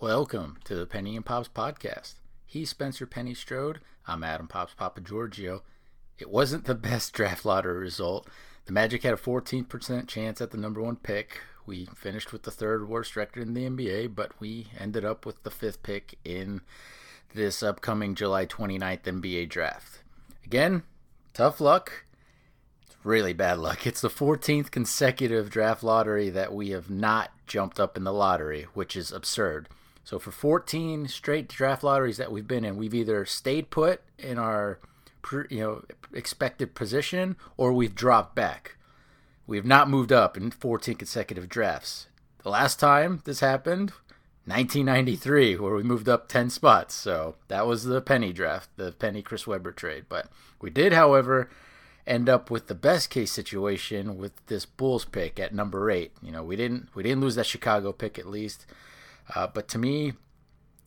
Welcome to the Penny and Pops podcast. He's Spencer Penny Strode. I'm Adam Pops Papa Giorgio. It wasn't the best draft lottery result. The Magic had a 14% chance at the number one pick. We finished with the third worst record in the NBA, but we ended up with the fifth pick in this upcoming July 29th NBA draft. Again, tough luck. It's really bad luck. It's the 14th consecutive draft lottery that we have not jumped up in the lottery, which is absurd. So for 14 straight draft lotteries that we've been in, we've either stayed put in our expected position or we've dropped back. We've not moved up in 14 consecutive drafts. The last time this happened, 1993, where we moved up 10 spots. So that was the Penny draft, the Penny Chris Webber trade. But we did, however, end up with the best case situation with this Bulls pick at number 8. You know, we didn't lose that Chicago pick at least. But to me,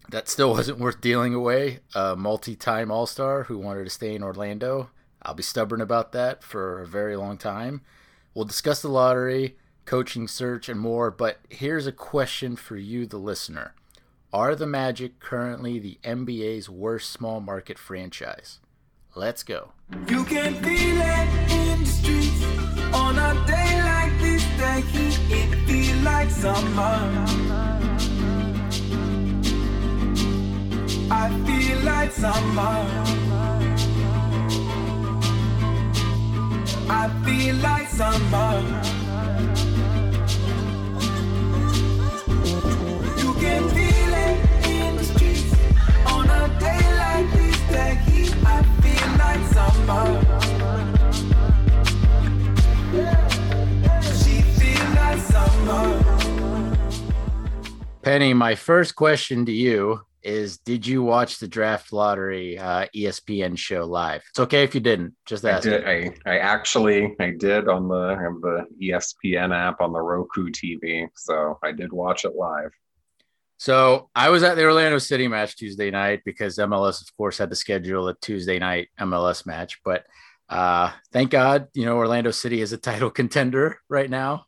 that still wasn't worth dealing away. A multi-time All-Star who wanted to stay in Orlando. I'll be stubborn about that for a very long time. We'll discuss the lottery, coaching search, and more. But here's a question for you, the listener. Are the Magic currently the NBA's worst small market franchise? Let's go. You can feel it in the streets on a day like this that it feels like summer. I feel like summer. I feel like summer. You can feel it in the streets on a day like this, that heat. I feel like summer. She feel like summer. Penny, my first question to you is, did you watch the draft lottery ESPN show live? It's okay if you didn't. Just ask. I did on the ESPN app on the Roku TV, so I did watch it live. So I was at the Orlando City match Tuesday night because MLS, of course, had to schedule a Tuesday night MLS match. But thank God, Orlando City is a title contender right now,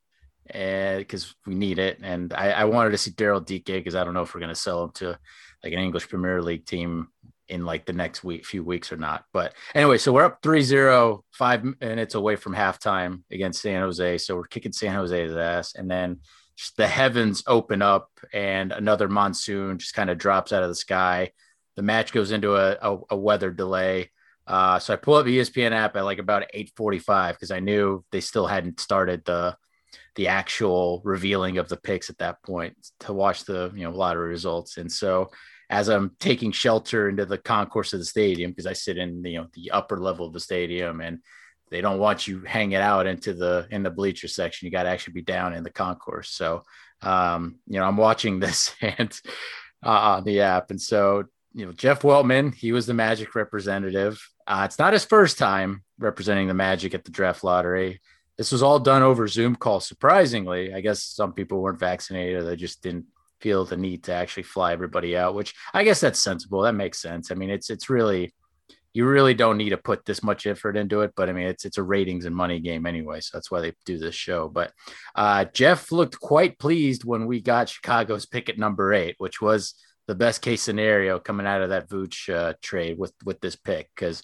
because we need it. And I wanted to see Daryl Dike, because I don't know if we're going to sell him to like an English Premier League team in like the next few weeks or not. But anyway, so we're up 3-0, 5 minutes away from halftime against San Jose. So we're kicking San Jose's ass. And then just the heavens open up and another monsoon just kind of drops out of the sky. The match goes into a weather delay. So I pull up the ESPN app at like about 8:45, because I knew they still hadn't started the actual revealing of the picks at that point, to watch the lottery results. And so as I'm taking shelter into the concourse of the stadium, because I sit in the upper level of the stadium, and they don't want you hanging out into in the bleacher section. You got to actually be down in the concourse. So I'm watching this and on the app. And so Jeff Weltman, he was the Magic representative. It's not his first time representing the Magic at the draft lottery. This was all done over Zoom call. Surprisingly, I guess some people weren't vaccinated, or they just didn't feel the need to actually fly everybody out, which I guess that's sensible. That makes sense. I mean, it's really, you really don't need to put this much effort into it, but I mean, it's a ratings and money game anyway. So that's why they do this show. But Jeff looked quite pleased when we got Chicago's pick at number 8, which was the best case scenario coming out of that Vooch trade with this pick. Because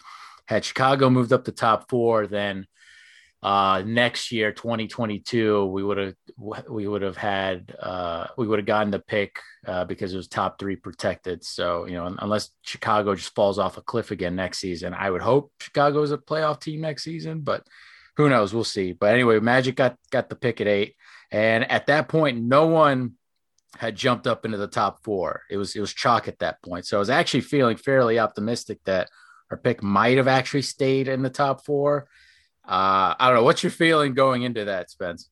had Chicago moved up to top 4, then next year, 2022, we would have gotten the pick because it was top 3 protected. So, unless Chicago just falls off a cliff again next season, I would hope Chicago is a playoff team next season, but who knows? We'll see. But anyway, Magic got the pick at 8. And at that point, no one had jumped up into the top 4. It was chalk at that point. So I was actually feeling fairly optimistic that our pick might've actually stayed in the top 4. I don't know. What's your feeling going into that, Spence?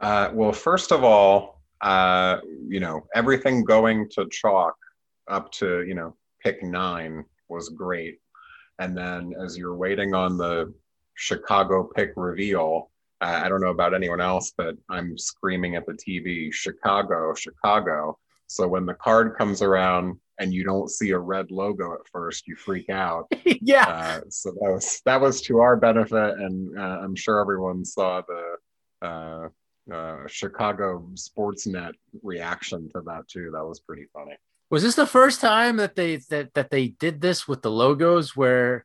Well, first of all, everything going to chalk up to, pick 9 was great. And then as you're waiting on the Chicago pick reveal, I don't know about anyone else, but I'm screaming at the TV, Chicago, Chicago. So when the card comes around and you don't see a red logo at first, you freak out. Yeah. So that was to our benefit, and I'm sure everyone saw the Chicago Sportsnet reaction to that too. That was pretty funny. Was this the first time that they did this with the logos? Where,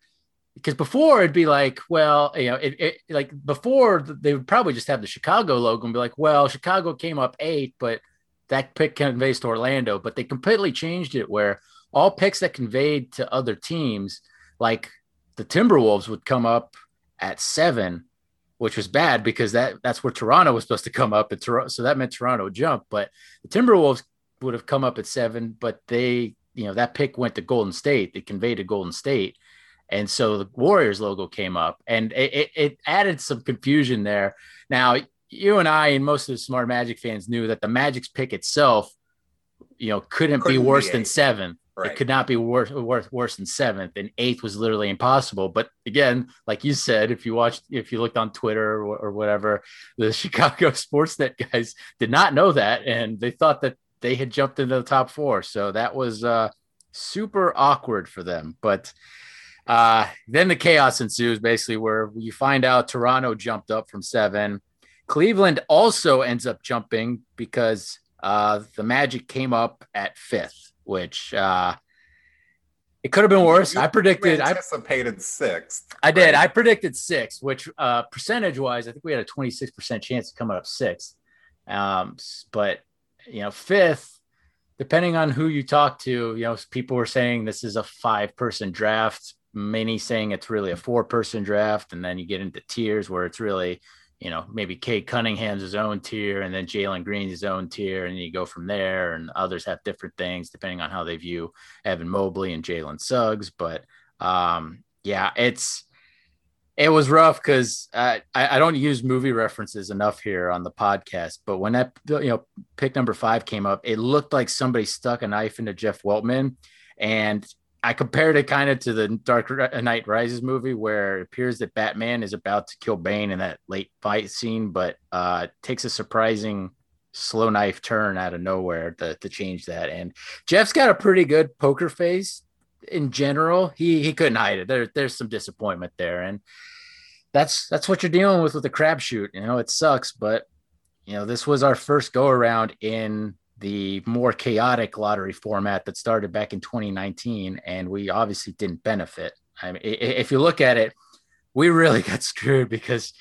because before it'd be like, well, you know, it like before they would probably just have the Chicago logo and be like, well, Chicago came up 8, but that pick conveys to Orlando. But they completely changed it where all picks that conveyed to other teams, like the Timberwolves, would come up at 7, which was bad because that's where Toronto was supposed to come up. So that meant Toronto would jump, but the Timberwolves would have come up at 7, but they, you know, that pick went to Golden State. They conveyed to Golden State. And so the Warriors logo came up, and it added some confusion there. Now, you and I and most of the smart Magic fans knew that the Magic's pick itself, you know, couldn't be worse than 7. Right. It could not be worse than 7th, and 8th was literally impossible. But again, like you said, if you looked on Twitter or whatever, the Chicago Sportsnet guys did not know that, and they thought that they had jumped into the top 4. So that was super awkward for them. But then the chaos ensues, basically, where you find out Toronto jumped up from 7. Cleveland also ends up jumping because the Magic came up at 5th. Which it could have been worse. I anticipated 6th. I did. Right? I predicted 6th, which percentage-wise, I think we had a 26% chance of coming up 6th. But, you know, 5th, depending on who you talk to, you know, people were saying this is a 5-person draft, many saying it's really a 4-person draft, and then you get into tiers where it's really, you know, maybe Kate Cunningham's his own tier, and then Jalen Green's his own tier, and you go from there, and others have different things depending on how they view Evan Mobley and Jalen Suggs. But yeah, it was rough because I don't use movie references enough here on the podcast, but when that, you know, pick number 5 came up, it looked like somebody stuck a knife into Jeff Weltman, and I compared it kind of to the Dark Knight Rises movie, where it appears that Batman is about to kill Bane in that late fight scene, but takes a surprising slow knife turn out of nowhere to change that. And Jeff's got a pretty good poker face in general. He couldn't hide it. There's some disappointment there, and that's what you're dealing with a crapshoot. You know, it sucks, but you know, this was our first go around in the more chaotic lottery format that started back in 2019, and we obviously didn't benefit. I mean, if you look at it, we really got screwed because,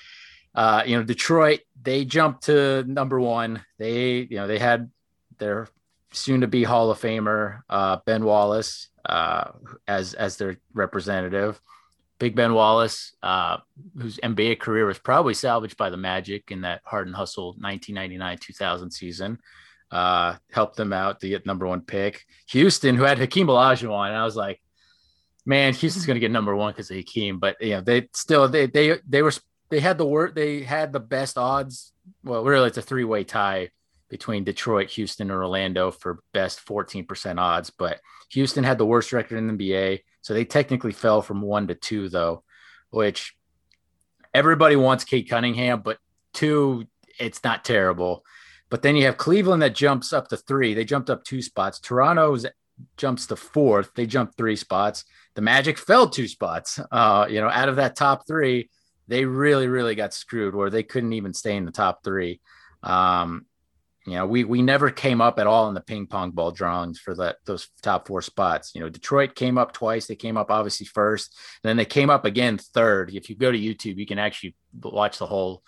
you know, Detroit, they jumped to number 1. They, you know, they had their soon-to-be Hall of Famer, Ben Wallace, as their representative. Big Ben Wallace, whose NBA career was probably salvaged by the Magic in that hard and hustle 1999-2000 season. Helped them out to get number 1 pick. Houston, who had Hakeem Olajuwon, and I was like, man, Houston's going to get number 1 because of Hakeem. But you know, they had the best odds. Well, really, it's a 3-way tie between Detroit, Houston, and Orlando for best 14% odds. But Houston had the worst record in the NBA, so they technically fell from 1 to 2, though. Which everybody wants Kate Cunningham, but 2, it's not terrible. But then you have Cleveland that jumps up to 3. They jumped up 2 spots. Toronto's jumps to 4th. They jumped 3 spots. The Magic fell 2 spots. You know, out of that top 3, they really, really got screwed where they couldn't even stay in the top 3. You know, we never came up at all in the ping pong ball drawings for those top 4 spots. You know, Detroit came up twice. They came up obviously 1st, and then they came up again 3rd. If you go to YouTube, you can actually watch the whole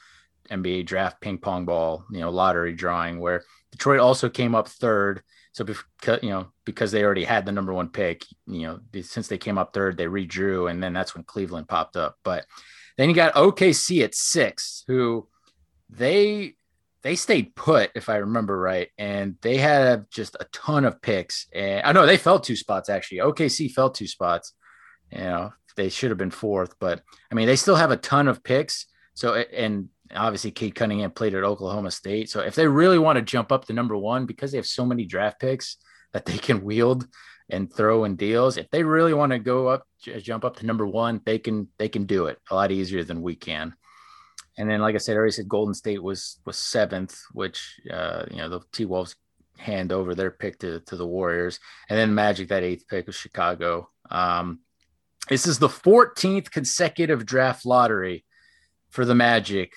NBA draft ping pong ball, you know, lottery drawing, where Detroit also came up 3rd. So, because they already had the number 1 pick, you know, since they came up 3rd, they redrew. And then that's when Cleveland popped up. But then you got OKC at 6, who they stayed put, if I remember right. And they had just a ton of picks. And I know they fell 2 spots, actually. OKC fell 2 spots. You know, they should have been 4th, but I mean, they still have a ton of picks. So, and obviously, Kate Cunningham played at Oklahoma State. So if they really want to jump up to number 1, because they have so many draft picks that they can wield and throw in deals, if they really want to jump up to number 1, they can do it a lot easier than we can. And then, like I said, I already said Golden State was 7th, which, you know, the T-Wolves hand over their pick to the Warriors. And then Magic, that 8th pick was Chicago. This is the 14th consecutive draft lottery for the Magic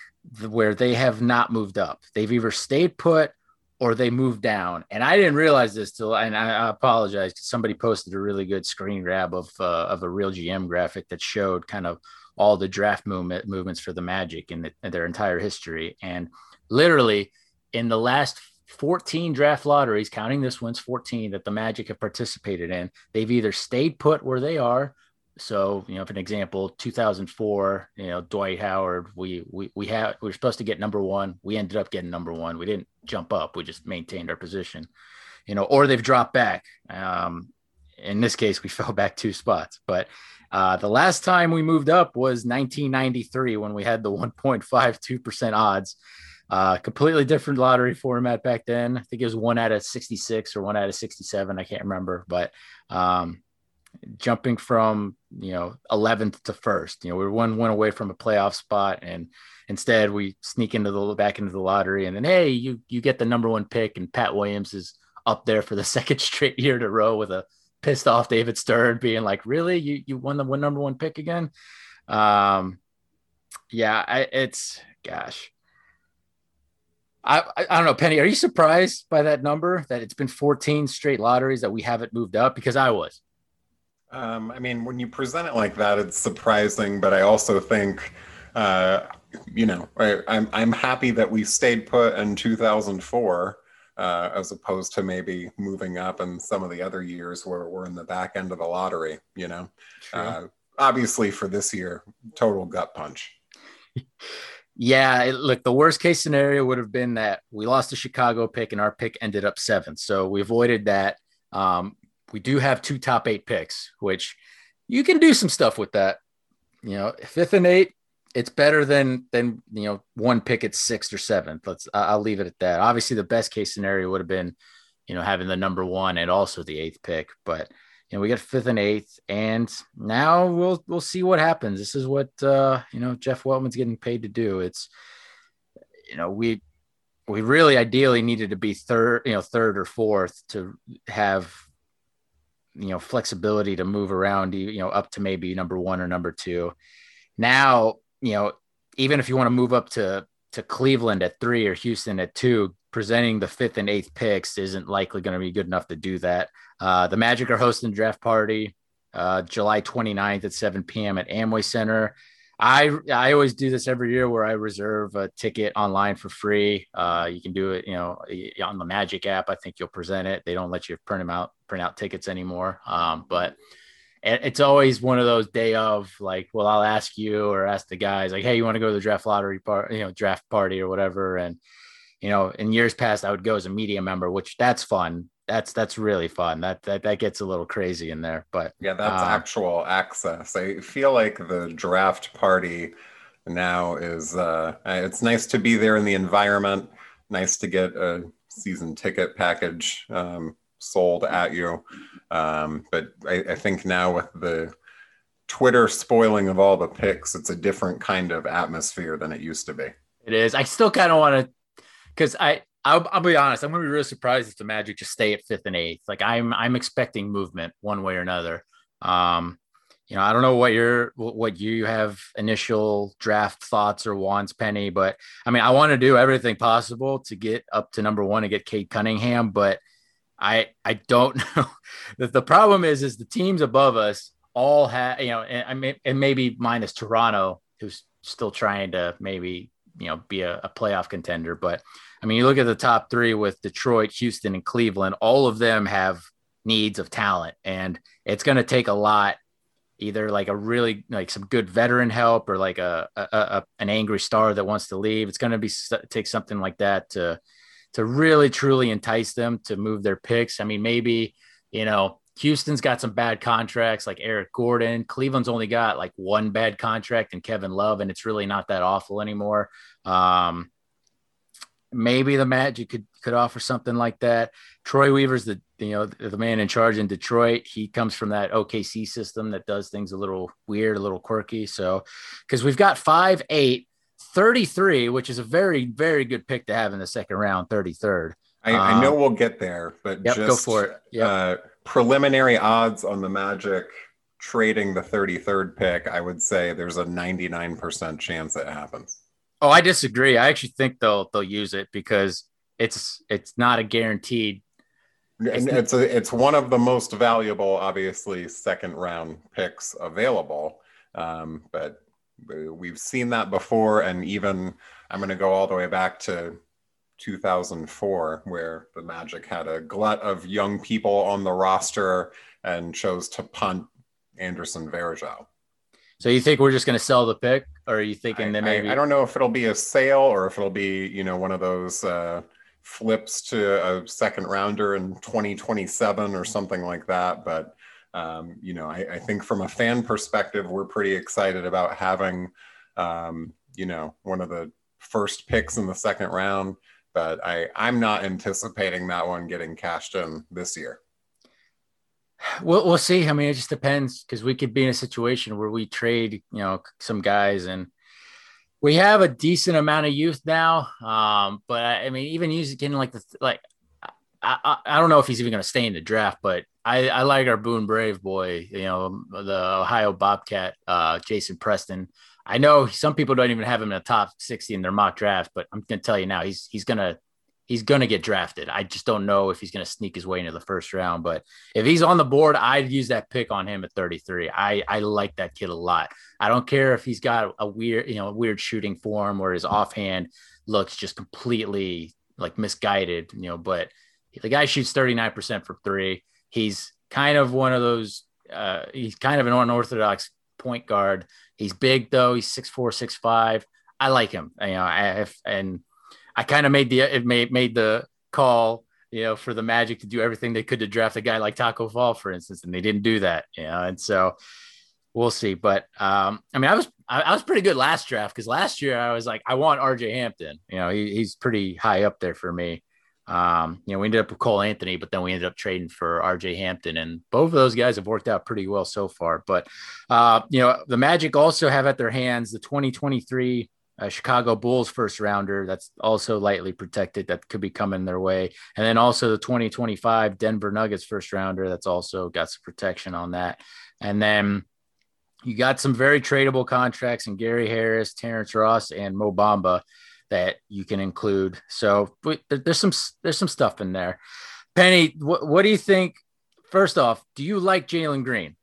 where they have not moved up. They've either stayed put or they moved down. And I didn't realize this till, and I apologize, somebody posted a really good screen grab of a Real GM graphic that showed kind of all the draft movements for the Magic in their entire history. And literally in the last 14 draft lotteries, counting this one's 14 that the Magic have participated in, they've either stayed put where they are. So, you know, for an example, 2004, you know, Dwight Howard, we were supposed to get number one. We ended up getting number one. We didn't jump up. We just maintained our position, you know, or they've dropped back. In this case, we fell back two spots, but the last time we moved up was 1993 when we had the 1.52% odds. Completely different lottery format back then. I think it was 1 out of 66 or 1 out of 67. I can't remember, but jumping from, you know, 11th to first, you know, we were one away from a playoff spot, and instead we sneak into the back into the lottery, and then, hey, you get the number one pick, and Pat Williams is up there for the second straight year in a row with a pissed off David Stern being like, really, you won the number one pick again? I don't know, Penny, are you surprised by that number, that it's been 14 straight lotteries that we haven't moved up? Because I was. I mean, when you present it like that, it's surprising, but I also think, you know, I'm happy that we stayed put in 2004 as opposed to maybe moving up in some of the other years where we're in the back end of the lottery, you know. Obviously for this year, total gut punch. Yeah, look, the worst case scenario would have been that we lost the Chicago pick and our pick ended up 7th. So we avoided that. We do have 2 top 8 picks, which you can do some stuff with that. You know, 5th and 8th, it's better than you know, 1 pick at 6th or 7th. I'll leave it at that. Obviously, the best case scenario would have been, you know, having the number 1 and also the 8th pick, but you know, we got 5th and 8th, and now we'll see what happens. This is what, you know, Jeff Weltman's getting paid to do. It's, you know, we really ideally needed to be third or fourth to have, you know, flexibility to move around, you know, up to maybe number 1 or number 2. Now, you know, even if you want to move up to Cleveland at 3 or Houston at 2, presenting the 5th and 8th picks isn't likely going to be good enough to do that. The Magic are hosting draft party July 29th at 7 p.m. at Amway Center. I always do this every year where I reserve a ticket online for free. You can do it, you know, on the Magic app. I think you'll present it. They don't let you print out tickets anymore. But it's always one of those day of like, well, I'll ask you or ask the guys like, hey, you want to go to the draft party or whatever. And, you know, in years past, I would go as a media member, which that's fun. That's really fun. That gets a little crazy in there, but yeah, that's actual access. I feel like the draft party now is, it's nice to be there in the environment. Nice to get a season ticket package, sold at you. But I think now with the Twitter spoiling of all the picks, it's a different kind of atmosphere than it used to be. It is. I still kind of want to, because I'll be honest, I'm going to be really surprised if the Magic just stay at 5th and 8th. Like I'm expecting movement one way or another. You know, I don't know what you have initial draft thoughts or wants, Penny, but I mean, I want to do everything possible to get up to number 1 and get Kate Cunningham, but I don't know that the problem is the teams above us all have, you know, and maybe minus Toronto, who's still trying to maybe, you know, be a playoff contender. But I mean, you look at the top 3 with Detroit, Houston, and Cleveland, all of them have needs of talent, and it's going to take a lot, either like a really like some good veteran help or like an angry star that wants to leave. It's going to take something like that to really truly entice them to move their picks. I mean, maybe, you know, Houston's got some bad contracts like Eric Gordon. Cleveland's only got like 1 bad contract and Kevin Love, and it's really not that awful anymore. Maybe the Magic could offer something like that. Troy Weaver's the man in charge in Detroit. He comes from that OKC system that does things a little weird, a little quirky. So, because we've got 5, 8, 33, which is a very, very good pick to have in the second round, 33rd. I know we'll get there, but yep, just go for it. Yep. Preliminary odds on the Magic trading the 33rd pick, I would say there's a 99% chance it happens. Oh, I disagree. I actually think they'll use it because it's not a guaranteed. It's one of the most valuable, obviously, second round picks available. But we've seen that before. And even I'm going to go all the way back to 2004, where the Magic had a glut of young people on the roster and chose to punt Anderson Varejao. So you think we're just going to sell the pick, or are you thinking that maybe? I don't know if it'll be a sale or if it'll be, one of those flips to a second rounder in 2027 or something like that. But, I think from a fan perspective, we're pretty excited about having, one of the first picks in the second round. But I'm not anticipating that one getting cashed in this year. We'll see. I mean, it just depends, because we could be in a situation where we trade, some guys, and we have a decent amount of youth now. But I mean, even using I don't know if he's even going to stay in the draft, but I like our Boone Brave boy, the Ohio Bobcat, Jason Preston. I know some people don't even have him in the top 60 in their mock draft, but I'm going to tell you now, he's going to get drafted. I just don't know if he's going to sneak his way into the first round, but if he's on the board, I'd use that pick on him at 33. I like that kid a lot. I don't care if he's got a weird shooting form or his offhand looks just completely like misguided, but the guy shoots 39% from three. He's kind of one of those, he's kind of an unorthodox point guard. He's big though. He's 6'4", 6'5". I like him. I kind of made the call, for the Magic to do everything they could to draft a guy like Taco Fall, for instance, and they didn't do that. And so we'll see. But I was pretty good last draft, because last year I was like, I want RJ Hampton. He's pretty high up there for me. We ended up with Cole Anthony, but then we ended up trading for RJ Hampton, and both of those guys have worked out pretty well so far. But the Magic also have at their hands the 2023. Chicago Bulls first rounder that's also lightly protected, that could be coming their way, and then also the 2025 Denver Nuggets first rounder that's also got some protection on that. And then you got some very tradable contracts in Gary Harris, Terrence Ross, and Mo Bamba that you can include. So there's some stuff in there. Penny, what do you think? First off, do you like Jalen Green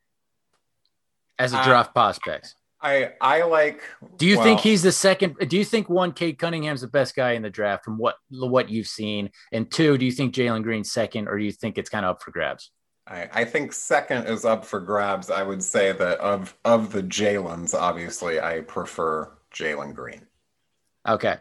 as a draft prospect? I like. Do you think he's the second? Do you think, one, Kate Cunningham's the best guy in the draft from what you've seen, and two, do you think Jalen Green's second, or do you think it's kind of up for grabs? I think second is up for grabs. I would say that of the Jalen's, obviously, I prefer Jalen Green. Okay.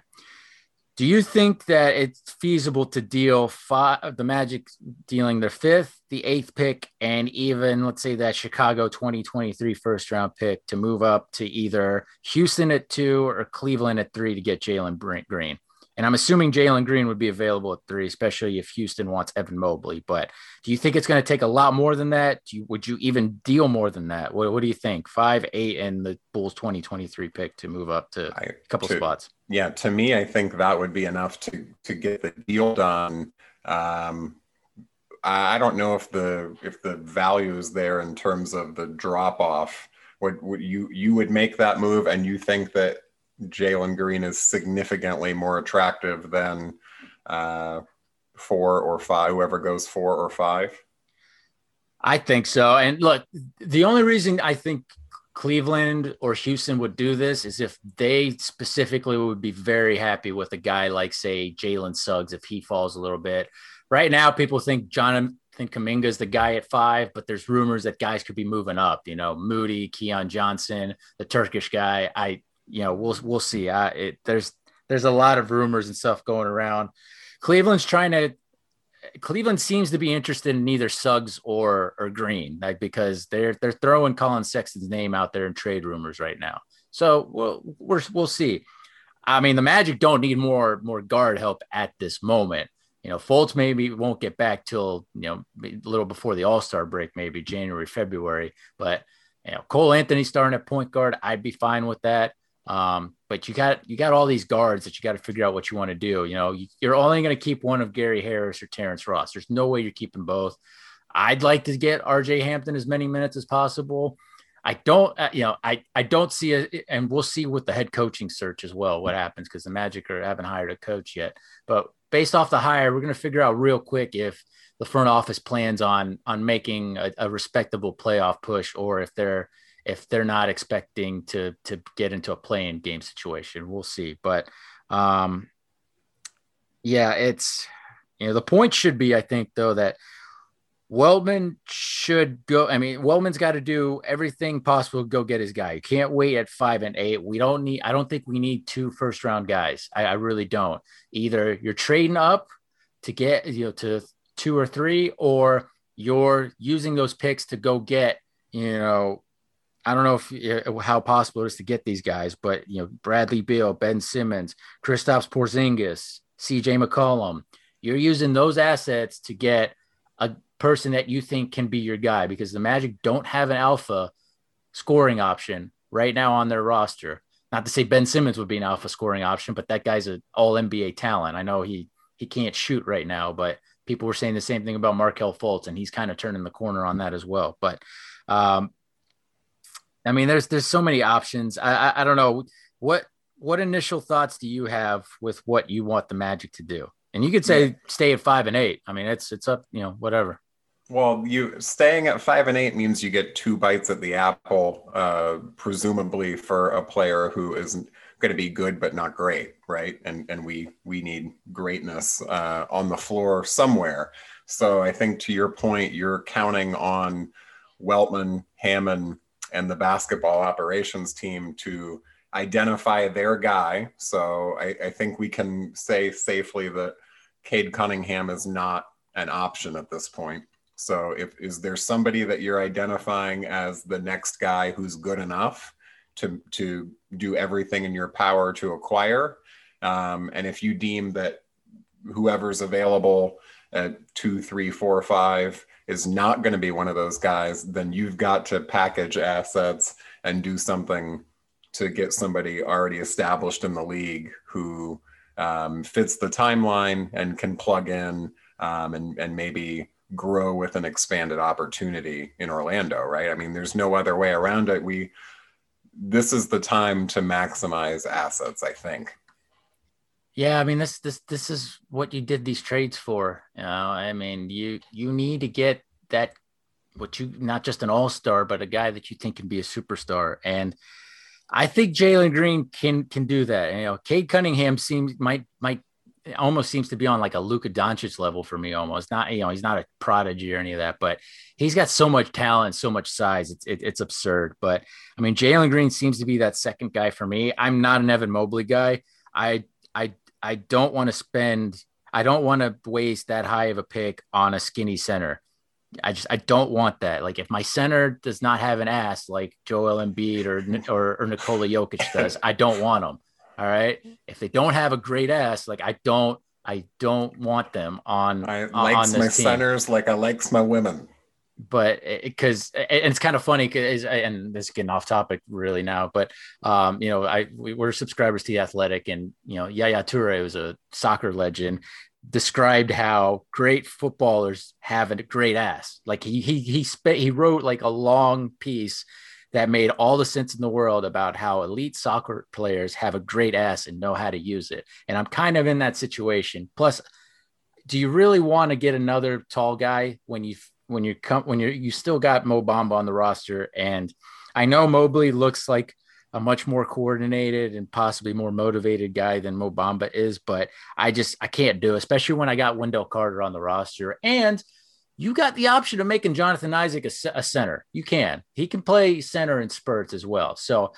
Do you think that it's feasible to deal the Magic dealing their fifth, the eighth pick, and even, let's say, that Chicago 2023 first round pick to move up to either Houston at 2 or Cleveland at 3 to get Jalen Green? And I'm assuming Jalen Green would be available at 3, especially if Houston wants Evan Mobley. But do you think it's going to take a lot more than that? Would you even deal more than that? What do you think? 5, 8, and the Bulls 2023 pick to move up to a couple spots. Yeah, to me, I think that would be enough to get the deal done. I don't know if the value is there in terms of the drop off. Would you would make that move, and you think that Jalen Green is significantly more attractive than 4 or 5, whoever goes 4 or 5. I think so. And look, the only reason I think Cleveland or Houston would do this is if they specifically would be very happy with a guy like, say, Jalen Suggs, if he falls a little bit. Right now, people think Jonathan Kuminga is the guy at 5, but there's rumors that guys could be moving up, Moody, Keon Johnson, the Turkish guy. We'll see. There's a lot of rumors and stuff going around. Cleveland seems to be interested in either Suggs or Green, because they're throwing Colin Sexton's name out there in trade rumors right now. So we'll see. I mean, the Magic don't need more guard help at this moment. Fultz maybe won't get back till a little before the All-Star break, maybe January, February. But Cole Anthony starting at point guard, I'd be fine with that. But you got all these guards that you got to figure out what you want to do. You're only going to keep one of Gary Harris or Terrence Ross. There's no way you're keeping both. I'd like to get RJ Hampton as many minutes as possible. I don't, I don't see it, and we'll see with the head coaching search as well what happens, because the Magic haven't hired a coach yet. But based off the hire, we're going to figure out real quick if the front office plans on making a respectable playoff push, or if they're not expecting to get into a play-in game situation. We'll see. But it's, the point should be, I think, though, that Weltman should go. I mean, Weltman's got to do everything possible to go get his guy. You can't wait at 5 and 8. I don't think we need 2 first round guys. I really don't. Either you're trading up to get, to 2 or 3, or you're using those picks to go get, I don't know how possible it is to get these guys, but, Bradley Beal, Ben Simmons, Kristaps Porzingis, CJ McCollum. You're using those assets to get a person that you think can be your guy, because the Magic don't have an alpha scoring option right now on their roster. Not to say Ben Simmons would be an alpha scoring option, but that guy's an all NBA talent. I know he can't shoot right now, but people were saying the same thing about Markelle Fultz, and he's kind of turning the corner on that as well. But there's so many options. I don't know. What initial thoughts do you have with what you want the Magic to do? And you could say stay at 5 and 8. I mean, it's up, whatever. Well, you staying at 5 and 8 means you get 2 bites at the apple, presumably for a player who isn't going to be good, but not great. Right. And we need greatness on the floor somewhere. So I think, to your point, you're counting on Weltman, Hammond, and the basketball operations team to identify their guy. So I think we can say safely that Cade Cunningham is not an option at this point. So is there somebody that you're identifying as the next guy who's good enough to do everything in your power to acquire? And if you deem that whoever's available at 2, 3, 4, 5 is not going to be one of those guys, then you've got to package assets and do something to get somebody already established in the league who fits the timeline and can plug in and maybe grow with an expanded opportunity in Orlando, right? I mean, there's no other way around it. This is the time to maximize assets, I think. Yeah, I mean, this is what you did these trades for. You need to get that, not just an all-star, but a guy that you think can be a superstar. And I think Jalen Green can do that. Cade Cunningham might almost seems to be on like a Luka Doncic level for me. Almost not, he's not a prodigy or any of that, but he's got so much talent, so much size. It's absurd. But I mean, Jalen Green seems to be that second guy for me. I'm not an Evan Mobley guy. I don't want to waste that high of a pick on a skinny center. I don't want that. Like, if my center does not have an ass like Joel Embiid or Nikola Jokic does, I don't want them. All right. If they don't have a great ass, like I don't want them on. I likes on my team. Centers like I likes my women. But it's kind of funny because, and this is getting off topic really now, but we're subscribers to The Athletic, and Yaya Toure was a soccer legend, described how great footballers have a great ass. Like he wrote like a long piece that made all the sense in the world about how elite soccer players have a great ass and know how to use it. And I'm kind of in that situation. Plus, do you really want to get another tall guy when you still got Mo Bamba on the roster? And I know Mobley looks like a much more coordinated and possibly more motivated guy than Mo Bamba is, but I can't do it, especially when I got Wendell Carter on the roster. And you got the option of making Jonathan Isaac a center. He can play center in spurts as well. So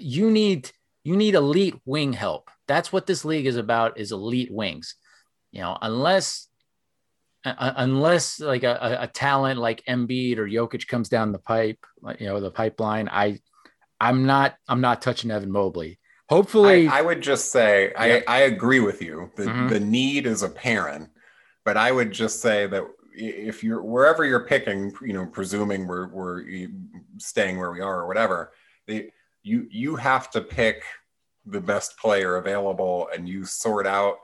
you need elite wing help. That's what this league is about, is elite wings. Unless like a talent like Embiid or Jokic comes down the pipe, the pipeline, I'm not touching Evan Mobley. Hopefully, I would just say, yeah. I agree with you. The need is apparent, but I would just say that if you're wherever you're picking, presuming we're staying where we are or whatever, you have to pick the best player available, and you sort out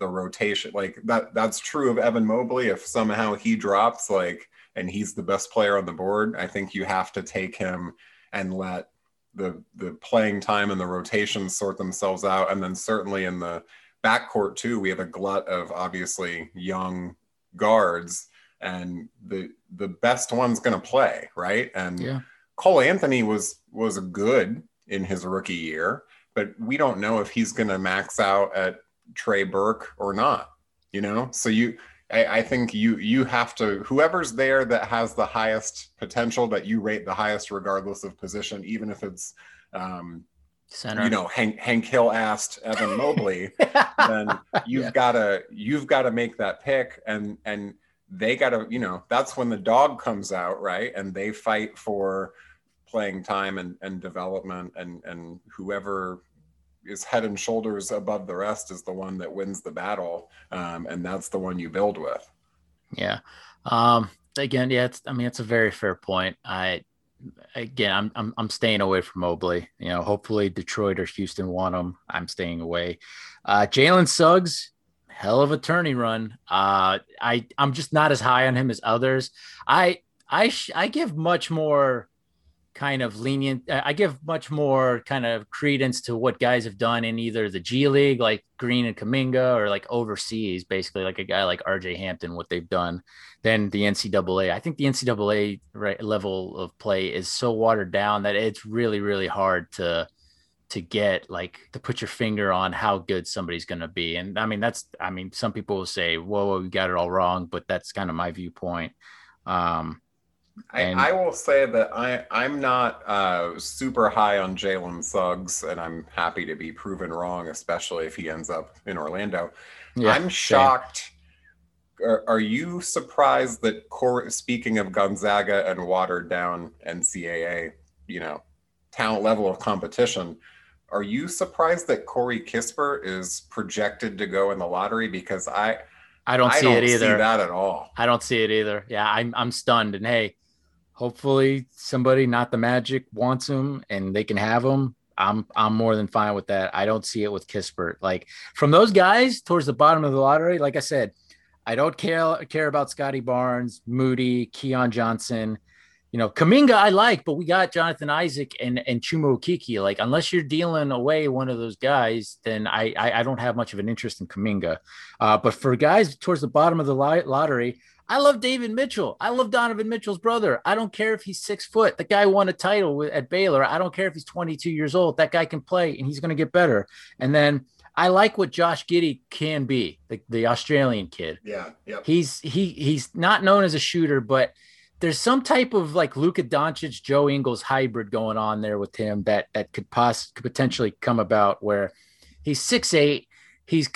the rotation. Like that's true of Evan Mobley. If somehow he drops, and he's the best player on the board, I think you have to take him and let the playing time and the rotations sort themselves out. And then certainly in the backcourt too, we have a glut of obviously young guards, and the best one's going to play, right? And yeah. Cole Anthony was good in his rookie year, but we don't know if he's going to max out at Trey Burke or not, you know? So I think you have to, whoever's there that has the highest potential, that you rate the highest regardless of position, even if it's, center. You know, Hank Hill asked Evan Mobley, then you've got to make that pick, and they got to, you know, that's when the dog comes out, right? And they fight for playing time and development, and whoever is head and shoulders above the rest is the one that wins the battle. And that's the one you build with. Yeah. Again, yeah, it's a very fair point. I'm staying away from Mobley. You know, hopefully Detroit or Houston want him. I'm staying away. Jalen Suggs, hell of a turning run. I'm just not as high on him as others. I give much more kind of lenient. I give much more kind of credence to what guys have done in either the G League, like Green and Kuminga, or like overseas, basically like a guy like RJ Hampton, what they've done, than the NCAA. I think the NCAA level of play is so watered down that it's really, really hard to get, like, to put your finger on how good somebody's going to be. And I mean, some people will say, whoa, we got it all wrong, but that's kind of my viewpoint. I will say that I'm not super high on Jalen Suggs, and I'm happy to be proven wrong, especially if he ends up in Orlando. Yeah, I'm shocked. Are you surprised that speaking of Gonzaga and watered down NCAA, you know, talent level of competition, are you surprised that Corey Kispert is projected to go in the lottery? Because I don't see that at all. I don't see it either. Yeah, I'm stunned. And hey, hopefully somebody, not the Magic, wants him and they can have him. I'm more than fine with that. I don't see it with Kispert. Like, from those guys towards the bottom of the lottery, like I said, I don't care about Scotty Barnes, Moody, Keon Johnson. You know, Kuminga I like, but we got Jonathan Isaac and Chuma Okeke. Like, unless you're dealing away one of those guys, then I don't have much of an interest in Kuminga. But for guys towards the bottom of the lottery, I love David Mitchell. I love Donovan Mitchell's brother. I don't care if he's 6 foot. The guy won a title at Baylor. I don't care if he's 22 years old. That guy can play, and he's going to get better. And then I like what Josh Giddey can be, the Australian kid. Yeah, yeah. He's not known as a shooter, but there's some type of like Luka Doncic, Joe Ingles hybrid going on there with him that could potentially come about, where he's 6'8". He's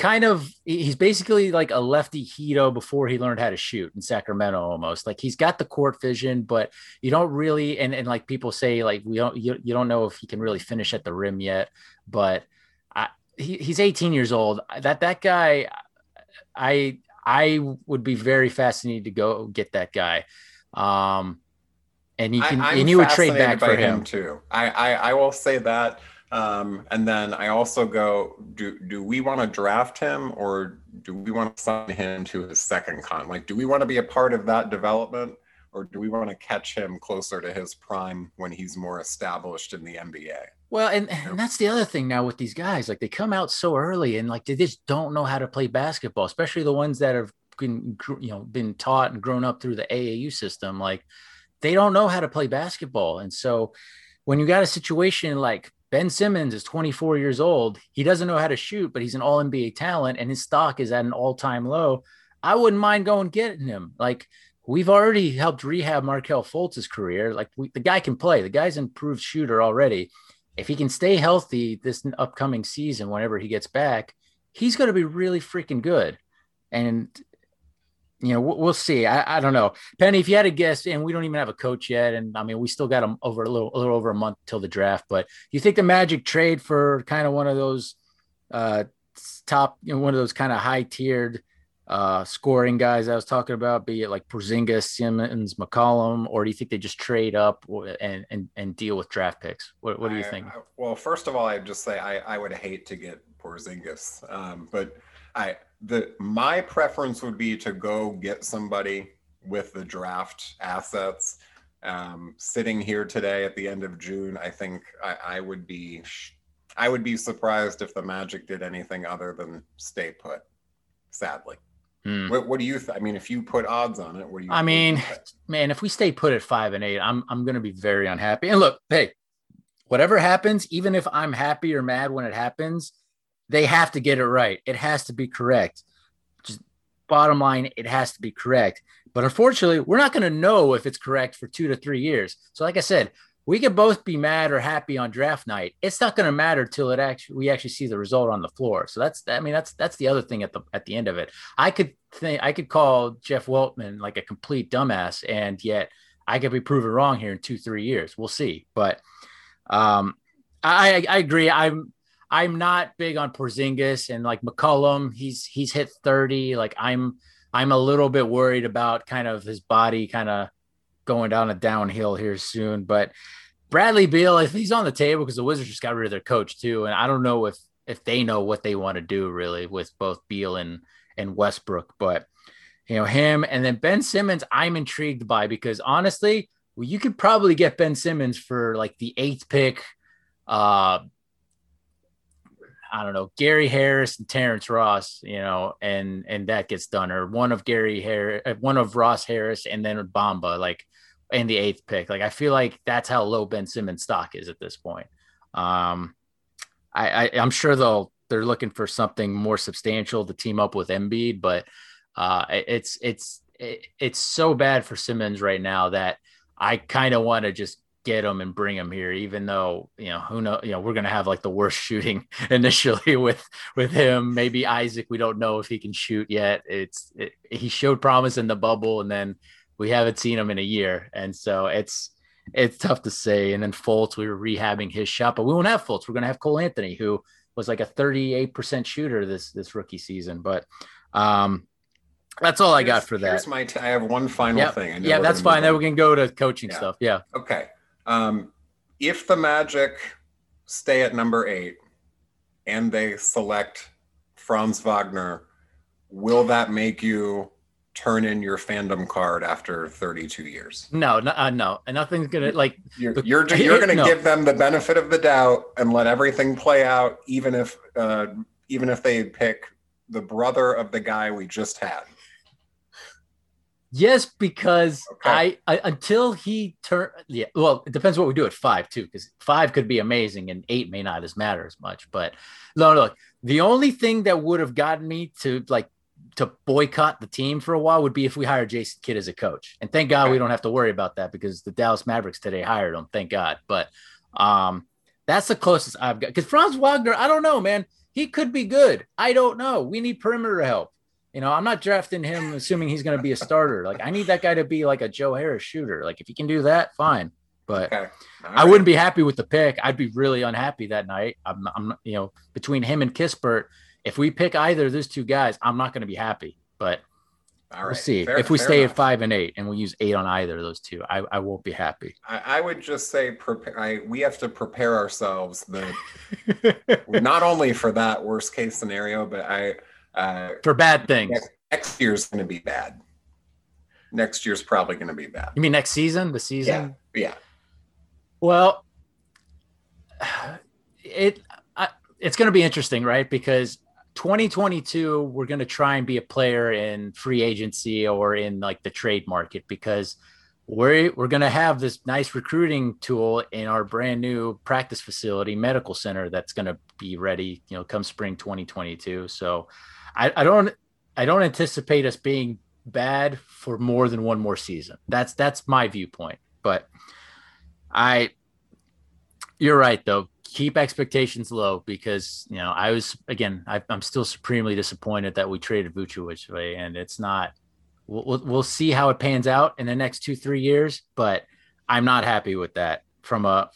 basically like a lefty Hedo before he learned how to shoot in Sacramento, almost. Like, he's got the court vision, but you don't really, and like people say, like, you don't know if he can really finish at the rim yet, but he's 18 years old. That guy, I would be very fascinated to go get that guy. And you would trade back for him too. I will say that. And then I also go, do we want to draft him, or do we want to sign him to his second con? Like, do we want to be a part of that development, or do we want to catch him closer to his prime when he's more established in the NBA? Well, and that's the other thing now with these guys, like, they come out so early and like, they just don't know how to play basketball, especially the ones that have been taught and grown up through the AAU system. Like, they don't know how to play basketball. And so when you got a situation like Ben Simmons is 24 years old, he doesn't know how to shoot, but he's an all NBA talent and his stock is at an all time low, I wouldn't mind going getting him. Like, we've already helped rehab Markel Fultz's career. Like, the guy can play, the guy's an improved shooter already. If he can stay healthy this upcoming season, whenever he gets back, he's going to be really freaking good. And, you know, we'll see. I don't know. Penny, if you had a guess, and we don't even have a coach yet, and I mean, we still got a little over a month till the draft, but you think the Magic trade for kind of one of those top, you know, one of those kind of high tiered scoring guys I was talking about, be it like Porzingis, Simmons, McCollum, or do you think they just trade up and deal with draft picks? What do you think? Well, first of all, I'd just say I would hate to get Porzingis, but my preference would be to go get somebody with the draft assets Sitting here today at the end of June, I think I would be surprised if the Magic did anything other than stay put, sadly. What do you think? I mean, if you put odds on it, what do you? I mean, man, if we stay put at 5-8, I'm going to be very unhappy. And look, hey, whatever happens, even if I'm happy or mad when it happens, they have to get it right. It has to be correct. Just bottom line, it has to be correct. But unfortunately, we're not going to know if it's correct for 2 to 3 years. So like I said, we could both be mad or happy on draft night. It's not going to matter till we actually see the result on the floor. So that's the other thing at the end of it. I could call Jeff Weltman like a complete dumbass, and yet I could be proven wrong here in 2-3 years. We'll see. But I agree. I'm not big on Porzingis and like McCollum. He's hit 30. Like I'm a little bit worried about kind of his body kind of going down a downhill here soon. But Bradley Beal, if he's on the table, because the Wizards just got rid of their coach too, and I don't know if they know what they want to do really with both Beal and Westbrook. But you know, him, and then Ben Simmons, I'm intrigued by, because honestly, well, you could probably get Ben Simmons for like the 8th pick. I don't know, Gary Harris and Terrence Ross, you know, and that gets done, or one of Ross Harris, and then Bamba, like, and the 8th pick. Like, I feel like that's how low Ben Simmons stock is at this point. I'm sure they're looking for something more substantial to team up with Embiid, but it's so bad for Simmons right now that I kind of want to just get him and bring him here, even though, you know, who knows, you know, we're going to have like the worst shooting initially with him. Maybe Isaac, we don't know if he can shoot yet. He showed promise in the bubble, and then we haven't seen him in a year. And so it's tough to say. And then Fultz, we were rehabbing his shot, but we won't have Fultz. We're going to have Cole Anthony, who was like a 38% shooter this rookie season. But, that's all I got for that. I have one final thing. Yeah, that's fine. Then we can go to coaching stuff. Yeah. Okay. If the Magic stay at number 8 and they select Franz Wagner, will that make you turn in your fandom card after 32 years? No, nothing's going to like, you're going to give them the benefit of the doubt and let everything play out. Even if they pick the brother of the guy we just had. Yes, because okay. I until he turn, yeah. Well, it depends what we do at 5 too, because 5 could be amazing and 8 may not as matter as much. But no, look, the only thing that would have gotten me to boycott the team for a while would be if we hired Jason Kidd as a coach. And thank God we don't have to worry about that, because the Dallas Mavericks today hired him. Thank God. But that's the closest I've got. Because Franz Wagner, I don't know, man. He could be good. I don't know. We need perimeter help. You know, I'm not drafting him assuming he's going to be a starter. Like, I need that guy to be like a Joe Harris shooter. Like, if he can do that, fine. But okay. I wouldn't be happy with the pick. I'd be really unhappy that night. I'm, you know, between him and Kispert, if we pick either of those two guys, I'm not going to be happy. But we'll see. If we stay at 5 and 8 and we use 8 on either of those two, I won't be happy. I would just say we have to prepare ourselves that not only for that worst case scenario, but for bad things. Next year's going to be bad. Next year's probably going to be bad. You mean next season? The season? Yeah. Well, it's going to be interesting, right? Because 2022, we're going to try and be a player in free agency or in like the trade market, because we're going to have this nice recruiting tool in our brand new practice facility medical center that's going to be ready, you know, come spring 2022. So I don't anticipate us being bad for more than one more season. That's my viewpoint. But you're right though. Keep expectations low, because, you know, I'm still supremely disappointed that we traded Vucevic away, and it's not, we'll see how it pans out in the next 2-3 years, but I'm not happy with that from a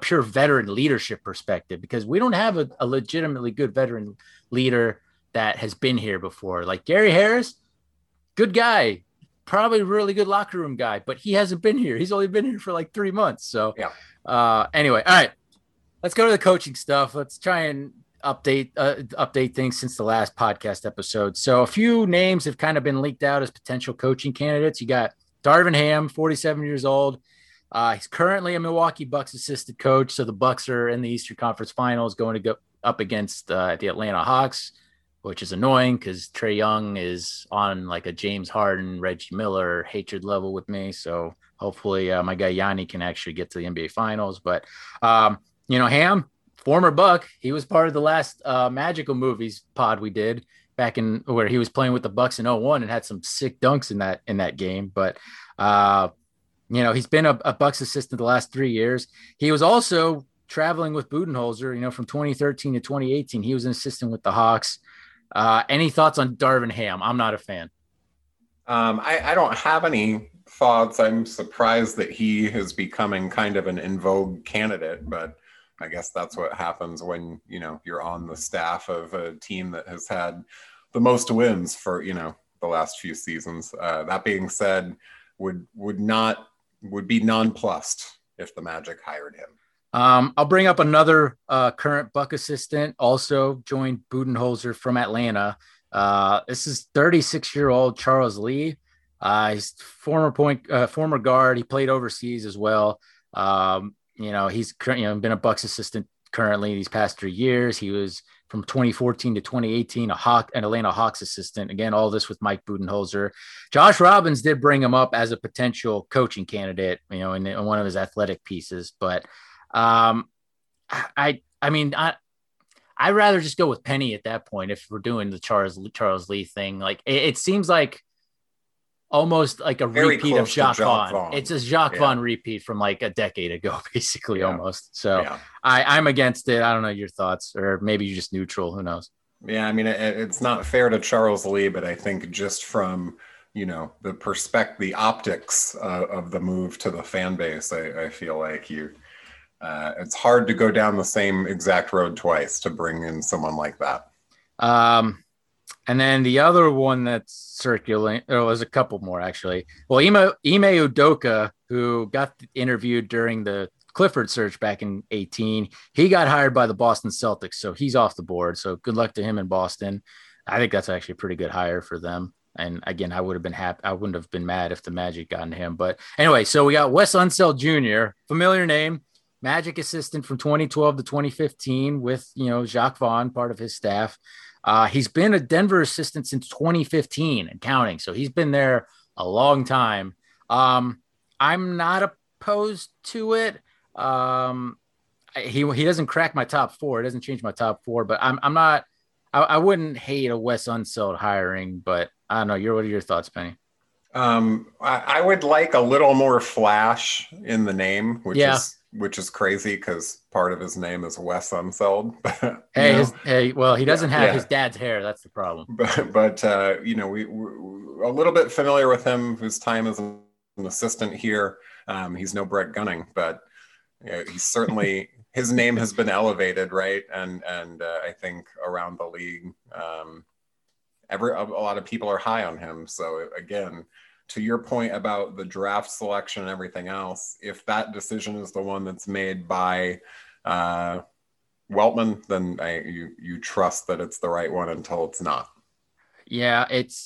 pure veteran leadership perspective, because we don't have a legitimately good veteran leader that has been here before. Like Gary Harris, good guy, probably really good locker room guy, but he hasn't been here. He's only been here for like 3 months. So anyway, all right, let's go to the coaching stuff. Let's try and update things since the last podcast episode. So a few names have kind of been leaked out as potential coaching candidates. You got Darvin Ham, 47 years old. He's currently a Milwaukee Bucks assistant coach. So the Bucks are in the Eastern Conference Finals going to go up against the Atlanta Hawks, which is annoying because Trae Young is on like a James Harden, Reggie Miller hatred level with me. So hopefully my guy Yanni can actually get to the NBA Finals. But, you know, Ham, former Buck, he was part of the last Magical Movies pod we did back in where he was playing with the Bucks in 01 and had some sick dunks in that game. But, you know, he's been a Bucks assistant the last 3 years. He was also traveling with Budenholzer, you know, from 2013 to 2018. He was an assistant with the Hawks. Any thoughts on Darvin Ham? I'm not a fan. I don't have any thoughts. I'm surprised that he is becoming kind of an in vogue candidate, but I guess that's what happens when, you know, you're on the staff of a team that has had the most wins for, you know, the last few seasons. That being said, would be nonplussed if the Magic hired him. I'll bring up another current Buck assistant, also joined Budenholzer from Atlanta. This is 36-year-old Charles Lee. He's former guard. He played overseas as well. You know, he's been a Bucks assistant currently these past 3 years. He was from 2014 to 2018, an Atlanta Hawks assistant. Again, all this with Mike Budenholzer. Josh Robbins did bring him up as a potential coaching candidate, you know, in one of his athletic pieces, but. I'd rather just go with Penny at that point. If we're doing the Charles Lee thing, like it seems like almost like a very repeat of Jacques Vaughn. It's a Jacques Vaughn repeat from like a decade ago, basically almost. So I'm against it. I don't know your thoughts, or maybe you're just neutral. Who knows? Yeah. I mean, it's not fair to Charles Lee, but I think just from, you know, the optics of the move to the fan base, I feel like it's hard to go down the same exact road twice to bring in someone like that. And then the other one that's circulating, oh, there's a couple more actually. Well, Ime Udoka, who got interviewed during the Clifford search back in 2018, he got hired by the Boston Celtics, so he's off the board. So good luck to him in Boston. I think that's actually a pretty good hire for them. And again, I would have been happy. I wouldn't have been mad if the Magic gotten him. But anyway, so we got Wes Unseld Jr., familiar name. Magic assistant from 2012 to 2015 with, you know, Jacques Vaughn, part of his staff. He's been a Denver assistant since 2015 and counting. So he's been there a long time. I'm not opposed to it. He doesn't crack my top four. It doesn't change my top four, but I wouldn't hate a Wes Unseld hiring, but I don't know. What are your thoughts, Penny? I would like a little more flash in the name, which is crazy because part of his name is Wes Unseld. He doesn't have his dad's hair. That's the problem. But you know, we're a little bit familiar with him, whose time as an assistant here. He's no Brett Gunning, but you know, he's certainly, his name has been elevated, right? And I think around the league, a lot of people are high on him. So again, to your point about the draft selection and everything else, if that decision is the one that's made by Weltman, then you trust that it's the right one until it's not. Yeah, it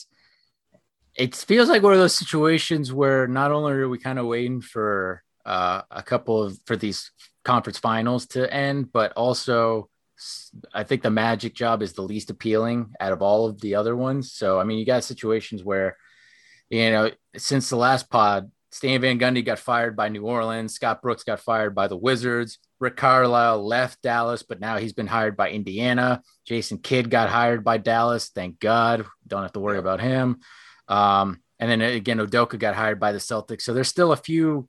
feels like one of those situations where not only are we kind of waiting for for these conference finals to end, but also I think the Magic job is the least appealing out of all of the other ones. So, I mean, you got situations where, you know, since the last pod, Stan Van Gundy got fired by New Orleans. Scott Brooks got fired by the Wizards. Rick Carlisle left Dallas, but now he's been hired by Indiana. Jason Kidd got hired by Dallas. Thank God. Don't have to worry about him. And then again, Udoka got hired by the Celtics. So there's still a few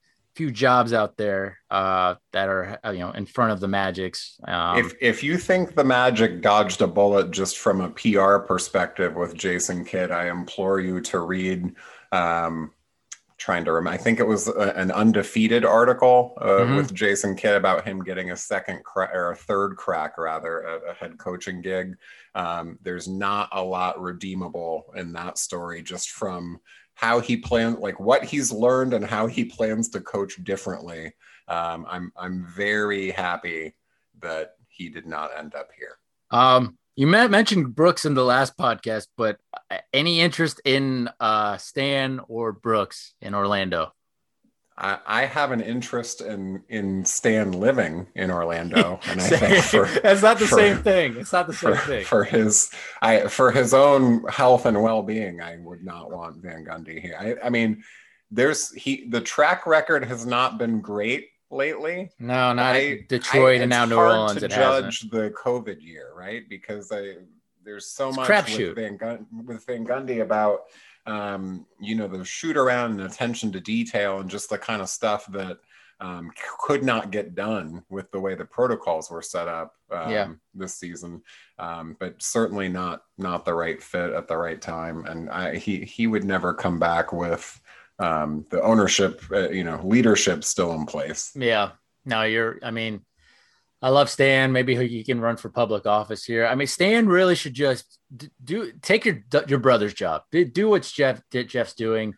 jobs out there that are, you know, in front of the Magic's. If you think the Magic dodged a bullet just from a PR perspective with Jason Kidd, I implore you to read I think it was an Undefeated article with Jason Kidd about him getting a third crack a head coaching gig. There's not a lot redeemable in that story, just from how he plans, like what he's learned and how he plans to coach differently. I'm very happy that he did not end up here. You mentioned Brooks in the last podcast, but any interest in Stan or Brooks in Orlando? I have an interest in Stan living in Orlando, and I think it's not the same thing. It's not the same thing for his own health and well-being. I would not want Van Gundy here. I mean, the track record has not been great lately. No, not Detroit and now New Orleans. It's hard to judge the COVID year, right? Because there's so much with Van Gundy about. The shoot around and attention to detail and just the kind of stuff that could not get done with the way the protocols were set up this season. But certainly not the right fit at the right time. And he would never come back with the ownership, leadership still in place. Yeah. No, I love Stan. Maybe he can run for public office here. I mean, Stan really should just take your brother's job. Do what Jeff's doing.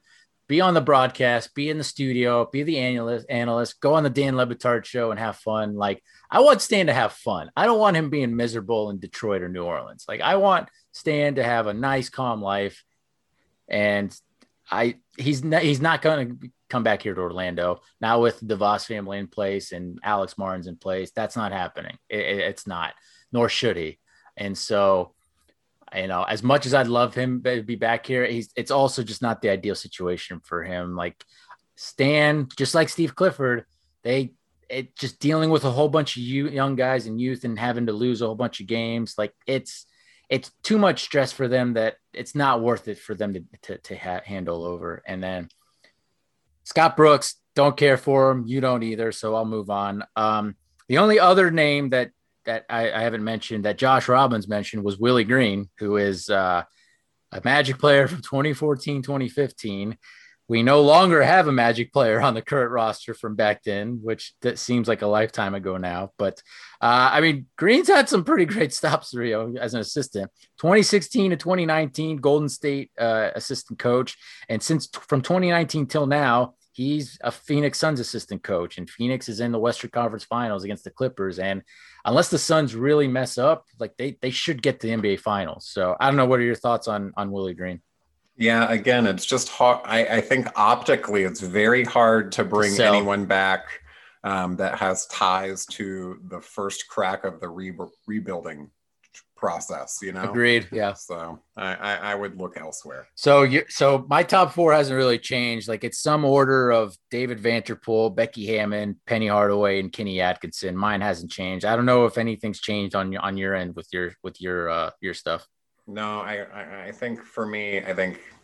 Be on the broadcast. Be in the studio. Be the analyst. Go on the Dan Le Batard show and have fun. Like, I want Stan to have fun. I don't want him being miserable in Detroit or New Orleans. Like, I want Stan to have a nice, calm life. And he's not going to come back here to Orlando now with the Voss family in place and Alex Martin's in place. That's not happening. It's not, nor should he. And so, as much as I'd love him to be back here, it's also just not the ideal situation for him. Like Stan, just like Steve Clifford, just dealing with a whole bunch of young guys and youth and having to lose a whole bunch of games. Like it's too much stress for them that it's not worth it for them to handle over. And then Scott Brooks, don't care for him. You don't either. So I'll move on. The only other name that I haven't mentioned that Josh Robbins mentioned was Willie Green, who is a Magic player from 2014, 2015. We no longer have a Magic player on the current roster from back then, which that seems like a lifetime ago now. But Green's had some pretty great stops as an assistant. 2016 to 2019, Golden State assistant coach. And since from 2019 till now, he's a Phoenix Suns assistant coach. And Phoenix is in the Western Conference Finals against the Clippers. And unless the Suns really mess up, like they should get the NBA Finals. So I don't know. What are your thoughts on Willie Green? Yeah, again, it's just hard. I think optically it's very hard to bring anyone back that has ties to the first crack of the rebuilding process, Agreed, yeah. So I would look elsewhere. So my top four hasn't really changed. Like it's some order of David Vanderpool, Becky Hammond, Penny Hardaway, and Kenny Atkinson. Mine hasn't changed. I don't know if anything's changed on your end with your stuff. No, I think for me,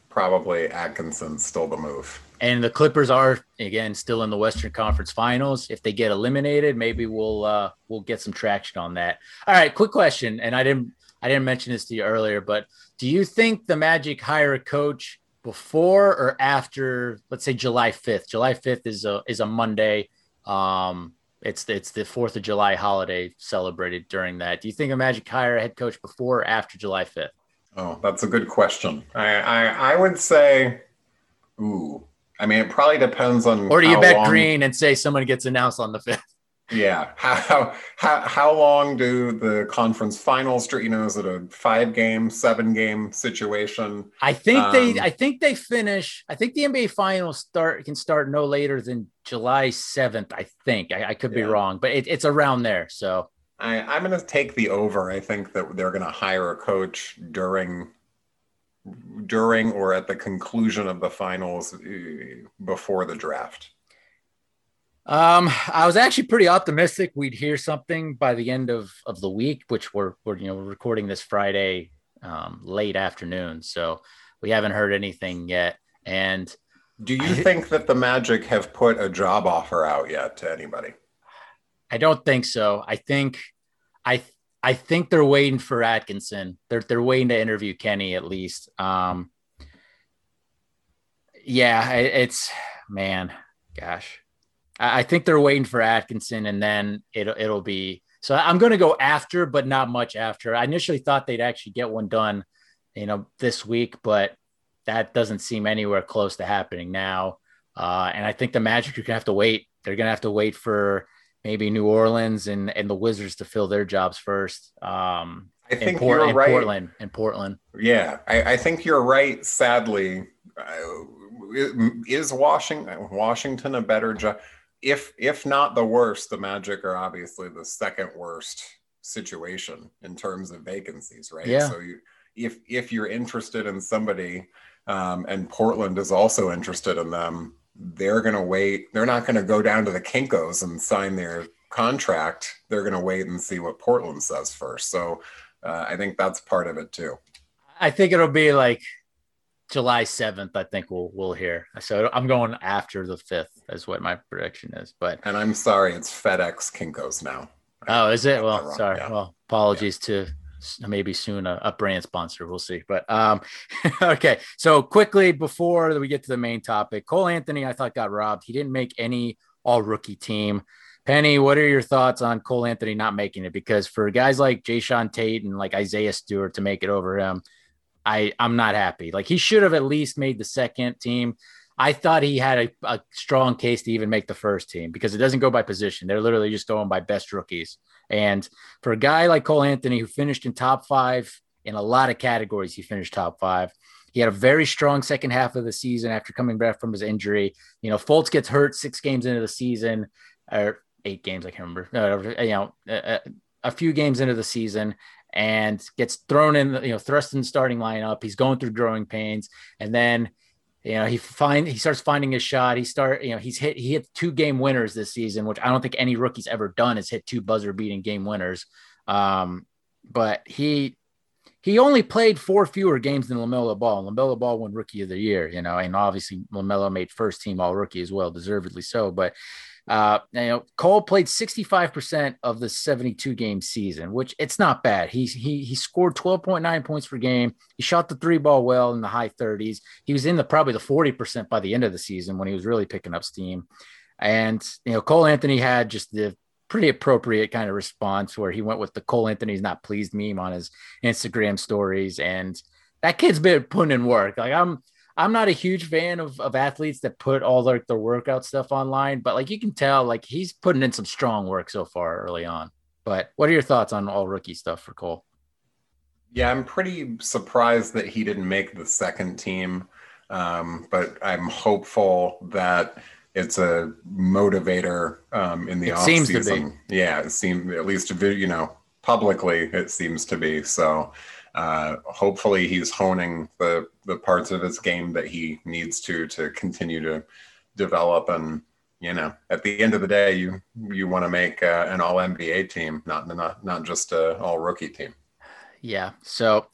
probably Atkinson's still the move. And the Clippers are, again, still in the Western Conference Finals. If they get eliminated, maybe we'll get some traction on that. All right, quick question, and I didn't mention this to you earlier, but do you think the Magic hire a coach before or after, let's say, July 5th? July 5th is a Monday. It's the 4th of July holiday celebrated during that. Do you think a Magic hire a head coach before or after July 5th? Oh, that's a good question. I would say, it probably depends on. Or do you bet Green and say someone gets announced on the 5th? Yeah. How long do the conference finals, is it a 5-game, 7-game situation? I think the NBA finals can start no later than July 7th. I think I could be wrong, but it's around there. So I'm going to take the over. I think that they're going to hire a coach during or at the conclusion of the finals before the draft. I was actually pretty optimistic we'd hear something by the end of the week, which we're recording this Friday, late afternoon. So we haven't heard anything yet. And do you think that the Magic have put a job offer out yet to anybody? I don't think so. I think they're waiting for Atkinson. They're waiting to interview Kenny at least. I think they're waiting for Atkinson, and then it'll be. So I'm going to go after, but not much after. I initially thought they'd actually get one done, this week, but that doesn't seem anywhere close to happening now. And I think the Magic are going to have to wait. They're going to have to wait for maybe New Orleans and the Wizards to fill their jobs first. I think you're right. In Portland. Yeah, I think you're right. Sadly, is Washington a better job? If not the worst, the Magic are obviously the second worst situation in terms of vacancies, right? Yeah. So if you're interested in somebody, and Portland is also interested in them, they're going to wait. They're not going to go down to the Kinkos and sign their contract. They're going to wait and see what Portland says first. So I think that's part of it too. I think it'll be like July 7th. I think we'll hear. So I'm going after the 5th is what my prediction is, but. And I'm sorry, it's FedEx Kinkos now. Oh, is it? Well, sorry. Yeah. Well, apologies to maybe soon a brand sponsor. We'll see. But okay. So quickly before we get to the main topic, Cole Anthony, I thought got robbed. He didn't make any all rookie team. Penny, what are your thoughts on Cole Anthony not making it? Because for guys like Jason Kidd and like Isaiah Stewart to make it over him, I'm not happy. Like he should have at least made the second team. I thought he had a strong case to even make the first team because it doesn't go by position. They're literally just going by best rookies. And for a guy like Cole Anthony, who finished in top 5 in a lot of categories, he finished top 5. He had a very strong second half of the season after coming back from his injury. You know, Fultz gets hurt 6 games into the season, or 8 games, I can't remember. You know, a few games into the season, and gets thrown in, you know, thrust in the starting lineup. He's going through growing pains, and then you know he starts finding his shot. He hit 2 game winners this season, which I don't think any rookie's ever done, is hit 2 buzzer beating game winners. But he only played 4 fewer games than LaMelo Ball. LaMelo Ball won Rookie of the Year, you know, and obviously LaMelo made first team All Rookie as well, deservedly so. But you know, Cole played 65% of the 72 game season, which it's not bad. He scored 12.9 points per game. He shot the 3 ball well in the high 30s. He was in probably the 40% by the end of the season when he was really picking up steam. And, you know, Cole Anthony had just the pretty appropriate kind of response where he went with the Cole Anthony's not pleased meme on his Instagram stories. And that kid's been putting in work. Like I'm not a huge fan of athletes that put all their workout stuff online, but like you can tell, like he's putting in some strong work so far early on. But what are your thoughts on all rookie stuff for Cole? Yeah, I'm pretty surprised that he didn't make the second team, but I'm hopeful that it's a motivator in the offseason. It seems to be. Yeah, it seems, at least you know publicly it seems to be so. Hopefully he's honing the parts of his game that he needs to continue to develop. And, you know, at the end of the day, you want to make an all NBA team, not just a all rookie team. Yeah. So,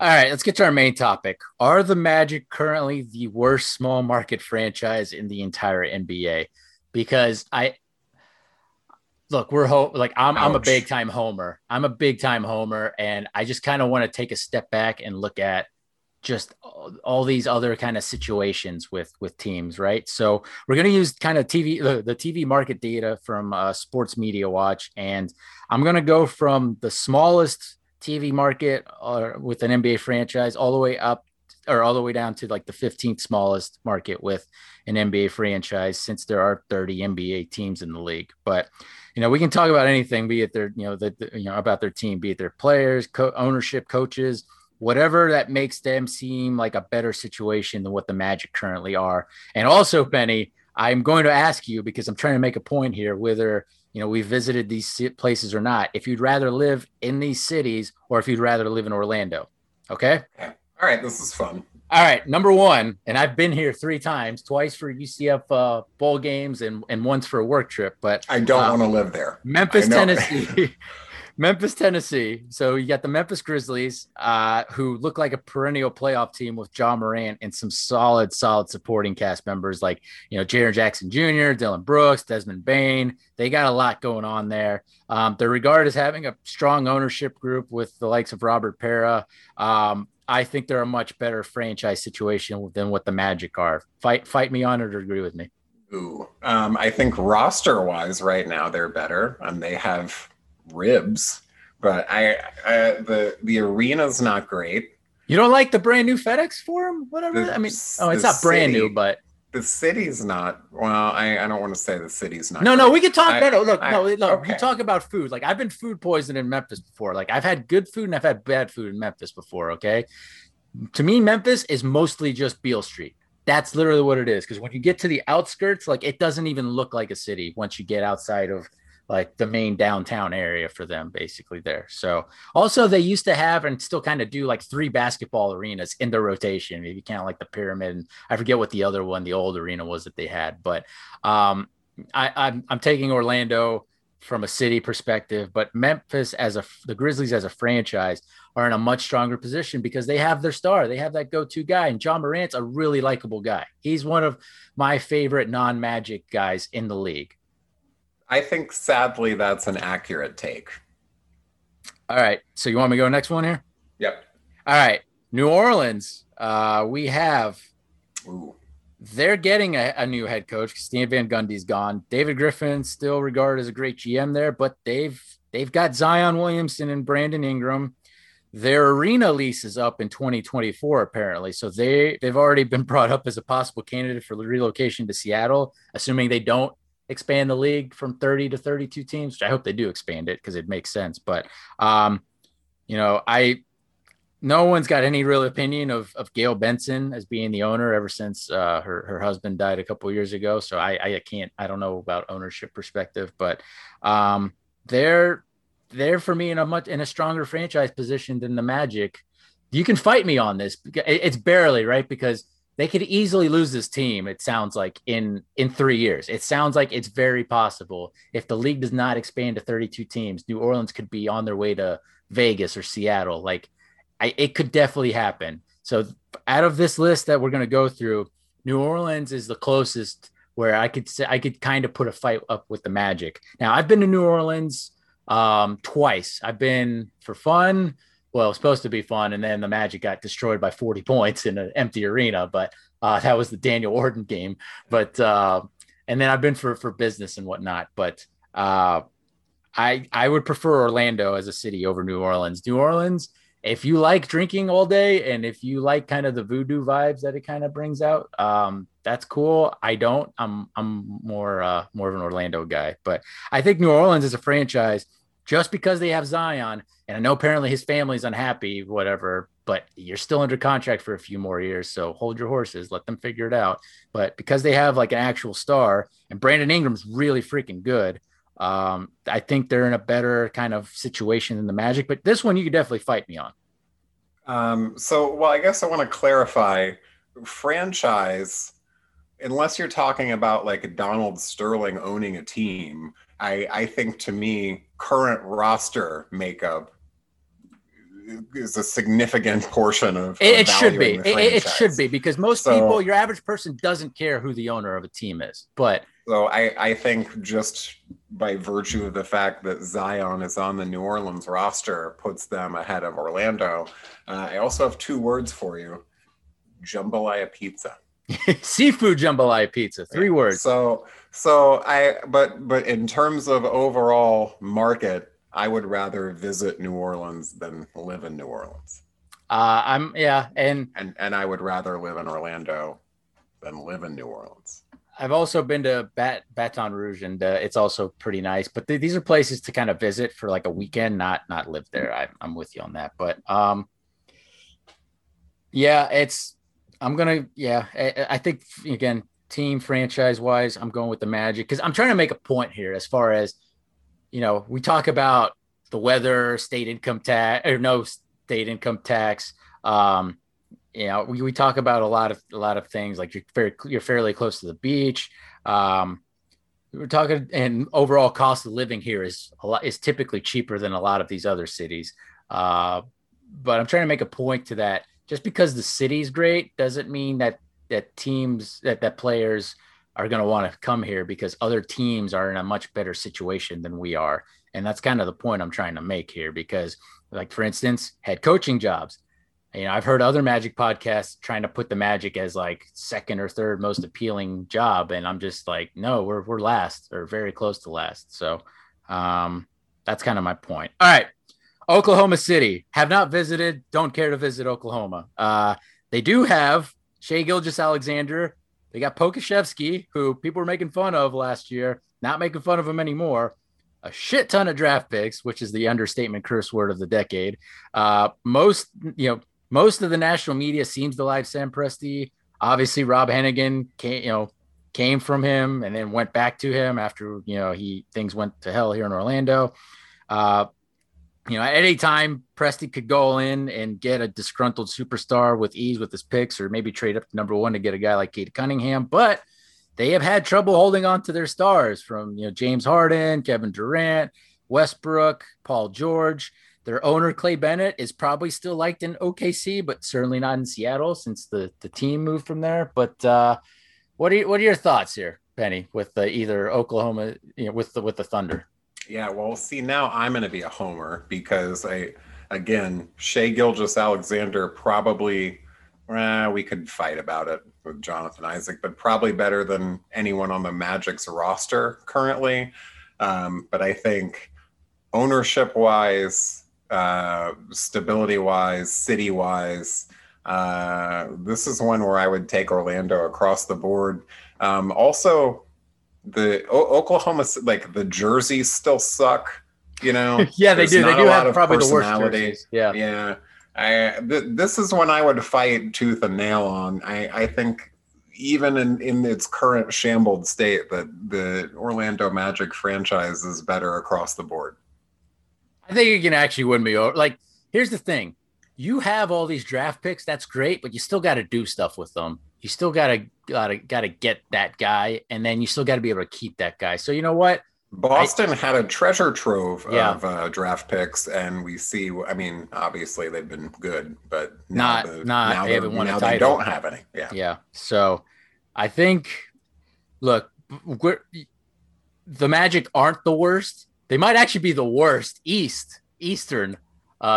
all right, let's get to our main topic. Are the Magic currently the worst small market franchise in the entire NBA? Because I'm a big time homer. And I just kind of want to take a step back and look at just all these other kind of situations with teams, right? So we're going to use kind of the TV market data from Sports Media Watch. And I'm going to go from the smallest TV market with an NBA franchise all the way down to like the 15th smallest market with an NBA franchise, since there are 30 NBA teams in the league. But, you know, we can talk about anything, be it their, you know, about their team, be it their players, ownership, coaches, whatever that makes them seem like a better situation than what the Magic currently are. And also, Benny, I'm going to ask you, because I'm trying to make a point here, whether, you know, we visited these places or not, if you'd rather live in these cities or if you'd rather live in Orlando. Okay. All right, this is fun. All right, number one, and I've been here 3 times, twice for UCF bowl games and once for a work trip, but I don't want to live there. Memphis, Tennessee. Memphis, Tennessee. So you got the Memphis Grizzlies, who look like a perennial playoff team with Ja Morant and some solid supporting cast members like, you know, Jaren Jackson Jr., Dillon Brooks, Desmond Bane. They got a lot going on there. They're regarded as having a strong ownership group with the likes of Robert Pera. I think they're a much better franchise situation than what the Magic are. Fight me on it or agree with me. Ooh, I think roster-wise right now they're better, and they have ribs, but the arena's not great. You don't like the brand new FedEx Forum? Whatever. I mean, it's not brand new, but The city's not. Well, I don't want to say the city's not. No, great. No, we can talk. You talk about food. Like, I've been food poisoned in Memphis before. Like, I've had good food and I've had bad food in Memphis before. Okay, to me, Memphis is mostly just Beale Street. That's literally what it is. Because when you get to the outskirts, like, it doesn't even look like a city once you get outside of like the main downtown area for them, basically there. So also they used to have and still kind of do like 3 basketball arenas in their rotation. If you count like the Pyramid, and I forget what the other one, the old arena was that they had. But I'm taking Orlando from a city perspective, but Memphis as the Grizzlies as a franchise are in a much stronger position because they have their star. They have that go-to guy, and Ja Morant's a really likable guy. He's one of my favorite non-Magic guys in the league. I think, sadly, that's an accurate take. All right. So you want me to go next one here? Yep. All right. New Orleans, we have – they're getting a new head coach because Stan Van Gundy's gone. David Griffin still regarded as a great GM there, but they've got Zion Williamson and Brandon Ingram. Their arena lease is up in 2024, apparently. So they've already been brought up as a possible candidate for relocation to Seattle, assuming they don't expand the league from 30 to 32 teams, which I hope they do expand it because it makes sense. But, no one's got any real opinion of Gail Benson as being the owner ever since her husband died a couple of years ago. So I don't know about ownership perspective, but they're for me in a stronger franchise position than the Magic. You can fight me on this. It's barely right because they could easily lose this team, it sounds like, in 3 years. It sounds like it's very possible. If the league does not expand to 32 teams, New Orleans could be on their way to Vegas or Seattle. Like, it could definitely happen. So out of this list that we're going to go through, New Orleans is the closest where I could kind of put a fight up with the Magic. Now, I've been to New Orleans twice. I've been for fun. Well, it was supposed to be fun, and then the Magic got destroyed by 40 points in an empty arena, but that was the Daniel Orton game. But and then I've been for business and whatnot, but I would prefer Orlando as a city over New Orleans. New Orleans, if you like drinking all day and if you like kind of the voodoo vibes that it kind of brings out, that's cool. I don't. I'm more of an Orlando guy, but I think New Orleans is a franchise. Just because they have Zion, and I know apparently his family's unhappy, whatever, but you're still under contract for a few more years, so hold your horses, let them figure it out. But because they have like an actual star, and Brandon Ingram's really freaking good, I think they're in a better kind of situation than the Magic. But this one you could definitely fight me on. I guess I want to clarify franchise, unless you're talking about like Donald Sterling owning a team. I think, to me, current roster makeup is a significant portion of it should be. It should be, because most people, your average person, doesn't care who the owner of a team is. But so I think just by virtue of the fact that Zion is on the New Orleans roster puts them ahead of Orlando. I also have 2 words for you: jambalaya pizza. Seafood jambalaya pizza, 3 words. But in terms of overall market, I would rather visit New Orleans than live in New Orleans. And I would rather live in Orlando than live in New Orleans. I've also been to Baton Rouge, and it's also pretty nice. But these are places to kind of visit for like a weekend, not live there. I'm with you on that, but I think, again, team franchise wise, I'm going with the Magic because I'm trying to make a point here as far as, we talk about the weather, state income tax. We talk about a lot of things, like you're fairly close to the beach. We're talking, and overall cost of living here is typically cheaper than a lot of these other cities. But I'm trying to make a point to that. Just because the city's great doesn't mean that teams, that players are going to want to come here, because other teams are in a much better situation than we are. And that's kind of the point I'm trying to make here, because, like, for instance, head coaching jobs. I've heard other Magic podcasts trying to put the Magic as like second or third most appealing job. And I'm just like, no, we're last or very close to last. So that's kind of my point. All right. Oklahoma City, have not visited, don't care to visit Oklahoma. They do have Shai Gilgeous-Alexander, They got Pokuševski, who people were making fun of last year, not making fun of him anymore. A shit ton of draft picks, which is the understatement curse word of the decade. Most of the national media seems to like Sam Presti. Obviously, Rob Hennigan came from him and then went back to him after things went to hell here in Orlando. At any time, Presti could go all in and get a disgruntled superstar with ease with his picks, or maybe trade up to number one to get a guy like Kate Cunningham. But they have had trouble holding on to their stars from James Harden, Kevin Durant, Westbrook, Paul George. Their owner, Clay Bennett, is probably still liked in OKC, but certainly not in Seattle since the team moved from there. But what are your thoughts here, Penny, with either Oklahoma, with the Thunder? Yeah, well, see, now I'm going to be a homer because Shai Gilgeous-Alexander probably, we could fight about it with Jonathan Isaac, but probably better than anyone on the Magic's roster currently. But I think ownership-wise, stability-wise, city-wise, this is one where I would take Orlando across the board. Also, the Oklahoma, like the jerseys still suck, Yeah, they do. They do have probably the worst jerseys. Yeah. This is one I would fight tooth and nail on. I think even in its current shambled state, that the Orlando Magic franchise is better across the board. I think you can actually win me over. Like, here's the thing. You have all these draft picks. That's great, but you still got to do stuff with them. You still gotta get that guy, and then you still got to be able to keep that guy. So you know what? Boston had a treasure trove of draft picks, and we see. I mean, obviously they've been good, but they haven't won a title. They don't have any. Yeah. So I think, look, the Magic aren't the worst. They might actually be the worst Eastern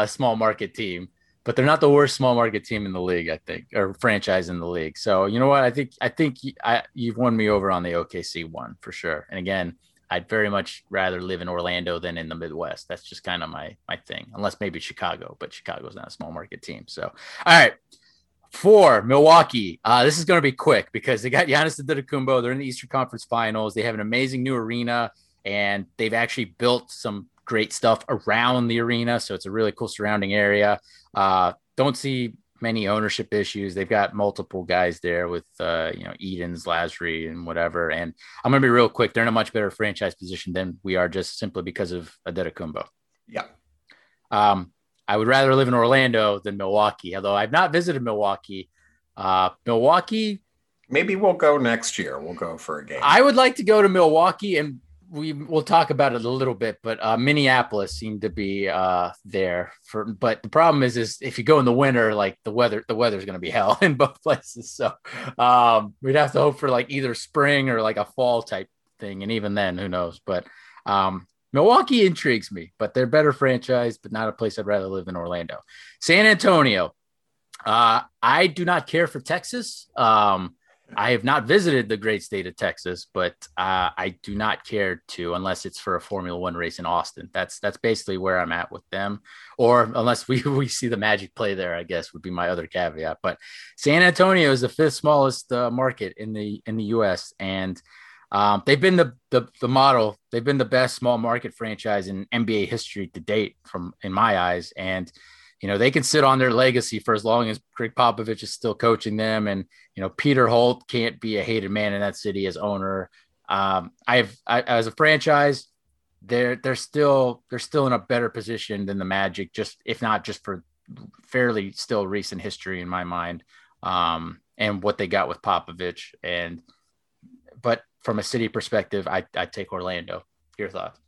small market team. But they're not the worst small market team in the league, I think, or franchise in the league. So you know what? I think you've won me over on the OKC one for sure. And again, I'd very much rather live in Orlando than in the Midwest. That's just kind of my thing, unless maybe Chicago, but Chicago's not a small market team. So, all right, for Milwaukee, this is going to be quick because they got Giannis Antetokounmpo. They're in the Eastern Conference Finals. They have an amazing new arena, and they've actually built some great stuff around the arena. So it's a really cool surrounding area. Don't see many ownership issues. They've got multiple guys there with, Edens, Lazary, and whatever. And I'm going to be real quick. They're in a much better franchise position than we are just simply because of Antetokounmpo. Yeah. I would rather live in Orlando than Milwaukee, although I've not visited Milwaukee. Milwaukee. Maybe we'll go next year. We'll go for a game. I would like to go to Milwaukee, and we will talk about it a little bit, but Minneapolis seemed to be there for, but the problem is if you go in the winter, like the weather's going to be hell in both places. So we'd have to hope for like either spring or like a fall type thing. And even then, who knows, but Milwaukee intrigues me, but they're better franchise, but not a place I'd rather live than Orlando. San Antonio. I do not care for Texas. I have not visited the great state of Texas, but I do not care to, unless it's for a Formula One race in Austin. That's basically where I'm at with them, or unless we see the Magic play there, I guess would be my other caveat. But San Antonio is the fifth smallest market in the U.S. and they've been the model. They've been the best small market franchise in NBA history to date, in my eyes, and. They can sit on their legacy for as long as Greg Popovich is still coaching them. And, Peter Holt can't be a hated man in that city as owner. As a franchise, they're still in a better position than the Magic, just if not just for fairly still recent history in my mind, and what they got with Popovich. But from a city perspective, I take Orlando. Your thoughts?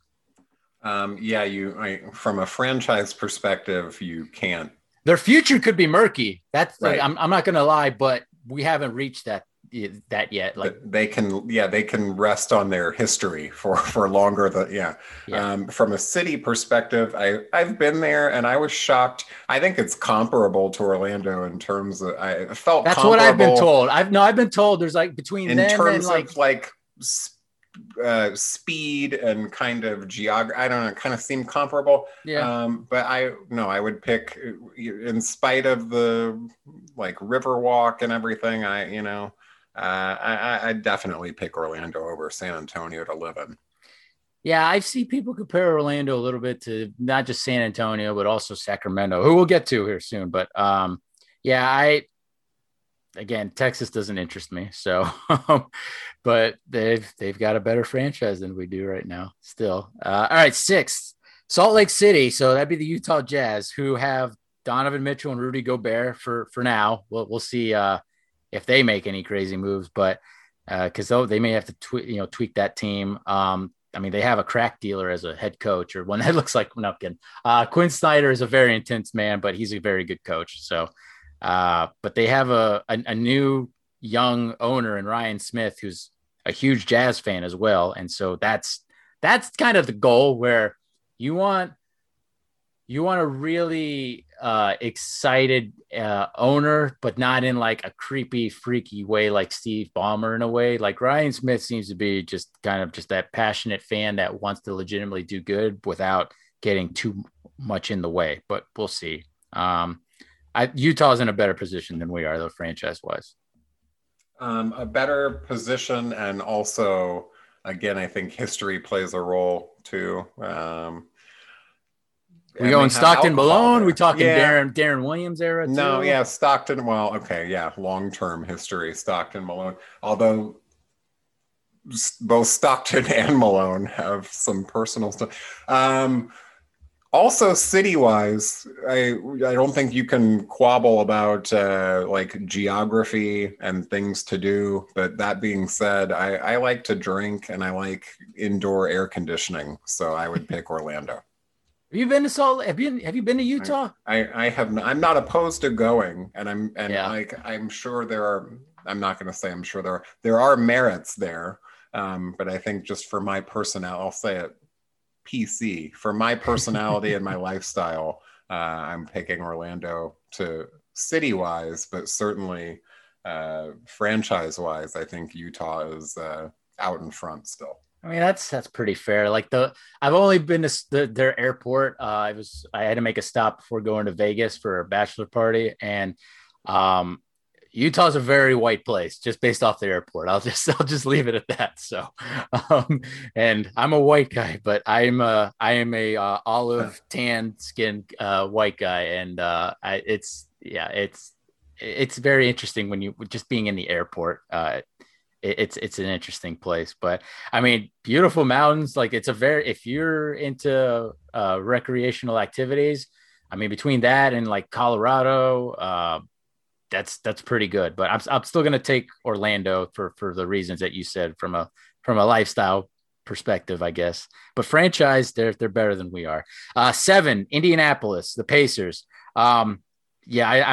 From a franchise perspective, you can't. Their future could be murky. That's right. I'm not going to lie, but we haven't reached that yet. Like they can rest on their history for longer than from a city perspective, I've been there and I was shocked. I think it's comparable to Orlando in terms of I felt that's comparable. What I've been told. I've been told there's like between in them terms and like. Of like speed and kind of geography, I don't know, kind of seem comparable. Yeah. But I would pick, in spite of the like river walk and everything, I, I definitely pick Orlando over San Antonio to live in. Yeah, I see people compare Orlando a little bit to not just San Antonio, but also Sacramento, who we'll get to here soon. But yeah, again, Texas doesn't interest me. So, but they've got a better franchise than we do right now still. All right. Sixth, Salt Lake City. So that'd be the Utah Jazz, who have Donovan Mitchell and Rudy Gobert for now. We'll see if they make any crazy moves, but cause they may have to tweak that team. I mean, they have a crack dealer as a head coach, or one that looks like Nupkin. Quinn Snyder is a very intense man, but he's a very good coach. So, but they have a new young owner in Ryan Smith, who's a huge Jazz fan as well. And so that's kind of the goal, where you want a really excited owner, but not in like a creepy, freaky way, like Steve Ballmer in a way. Like Ryan Smith seems to be just kind of just that passionate fan that wants to legitimately do good without getting too much in the way, but we'll see. Utah's in a better position than we are, though, franchise-wise. A better position, and also, again, I think history plays a role, too. We going Stockton Malone? There. We talking Darren Williams era, too? No, yeah, Stockton. Well, okay, yeah, long-term history, Stockton Malone. Although both Stockton and Malone have some personal stuff. Also, city-wise, I don't think you can quibble about like geography and things to do. But that being said, I like to drink and I like indoor air conditioning, so I would pick Orlando. Have you been to Salt? Have you been to Utah? I have. Not, I'm not opposed to going, I'm sure there are. I'm not going to say I'm sure there are merits there, but I think just for my personality, I'll say it. PC for my personality and my lifestyle, I'm picking Orlando to city-wise, but certainly franchise-wise, I think Utah is out in front still. I mean, that's pretty fair. Like I've only been to their airport. I had to make a stop before going to Vegas for a bachelor party, and Utah's a very white place just based off the airport. I'll just leave it at that. So, and I'm a white guy, but I am a olive tan skin white guy, and it's very interesting when you just being in the airport. It's an interesting place, but I mean, beautiful mountains. Like if you're into recreational activities, I mean, between that and like Colorado, that's pretty good, but I'm still going to take Orlando for the reasons that you said from a lifestyle perspective, I guess, but franchise they're better than we are. 7, Indianapolis, the Pacers. I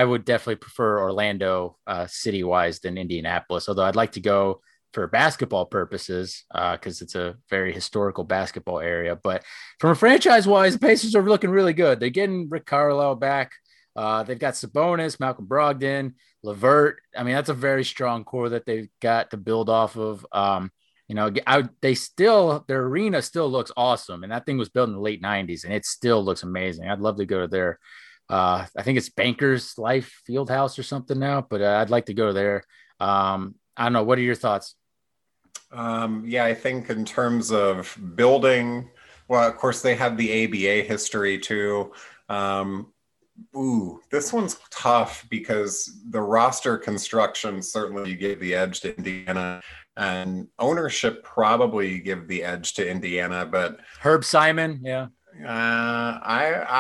would definitely prefer Orlando city wise than Indianapolis. Although I'd like to go for basketball purposes because it's a very historical basketball area, but from a franchise wise, the Pacers are looking really good. They're getting Rick Carlisle back. They've got Sabonis, Malcolm Brogdon, LeVert. I mean, that's a very strong core that they've got to build off of. Their arena still looks awesome. And that thing was built in the late 90s and it still looks amazing. I'd love to go to their, I think it's Bankers Life Fieldhouse or something now, but I'd like to go there. I don't know. What are your thoughts? I think in terms of building, well, of course they have the ABA history too. Ooh, this one's tough because the roster construction certainly you give the edge to Indiana, and ownership probably give the edge to Indiana. But Herb Simon, yeah, I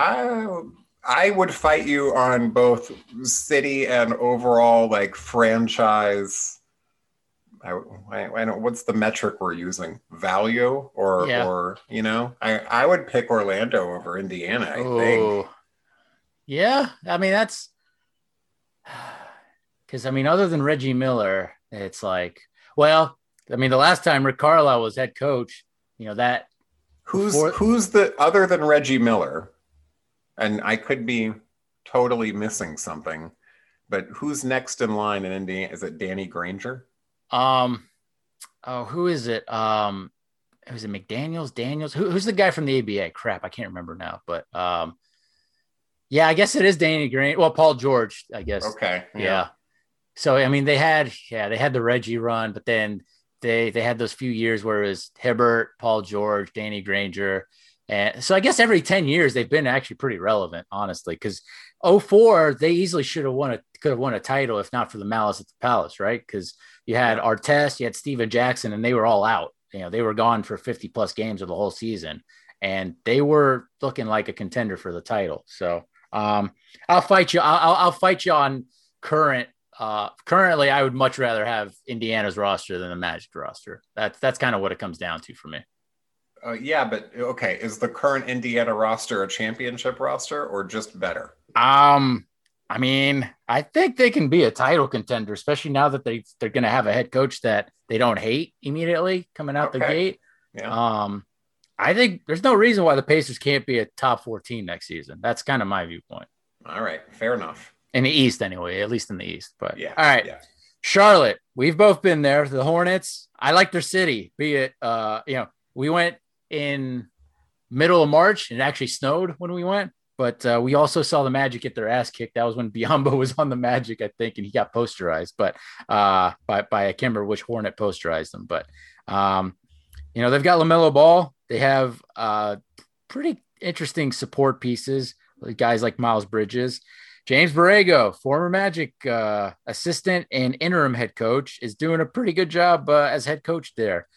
would fight you on both city and overall like franchise. I don't. What's the metric we're using? Value I would pick Orlando over Indiana. I think. Yeah, I mean, that's because, I mean, other than Reggie Miller, it's like, well, I mean, the last time Rick Carlisle was head coach, that. Who's the other than Reggie Miller? And I could be totally missing something, but who's next in line in Indiana? Is it Danny Granger? Who is it? Was it McDaniels? Daniels? Who's the guy from the ABA? Crap, I can't remember now, but yeah, I guess it is Danny Green. Well, Paul George, I guess. Okay. Yeah. So, I mean, they had the Reggie run, but then they had those few years where it was Hibbert, Paul George, Danny Granger. And so I guess every 10 years they've been actually pretty relevant, honestly, because 2004, they easily could have won a title if not for the malice at the Palace, right? Because you had Artest, you had Steven Jackson, and they were all out. You know, they were gone for 50 plus games of the whole season, and they were looking like a contender for the title. So I'll fight you on current. Currently, I would much rather have Indiana's roster than the Magic's roster. That's kind of what it comes down to for me. Yeah, but okay, is the current Indiana roster a championship roster or just better? I mean, I think they can be a title contender, especially now that they're going to have a head coach that they don't hate immediately coming out the gate. Yeah. I think there's no reason why the Pacers can't be a top 4 team next season. That's kind of my viewpoint. All right, fair enough. In the East, anyway, at least in the East. But yeah, all right, yeah. Charlotte, we've both been there. The Hornets, I like their city. Be it, we went in middle of March, and it actually snowed when we went. But we also saw the Magic get their ass kicked. That was when Biyombo was on the Magic, I think, and he got posterized. But by I can't remember which Hornet posterized them. But they've got LaMelo Ball. They have pretty interesting support pieces, guys like Miles Bridges. James Borrego, former Magic assistant and interim head coach, is doing a pretty good job as head coach there.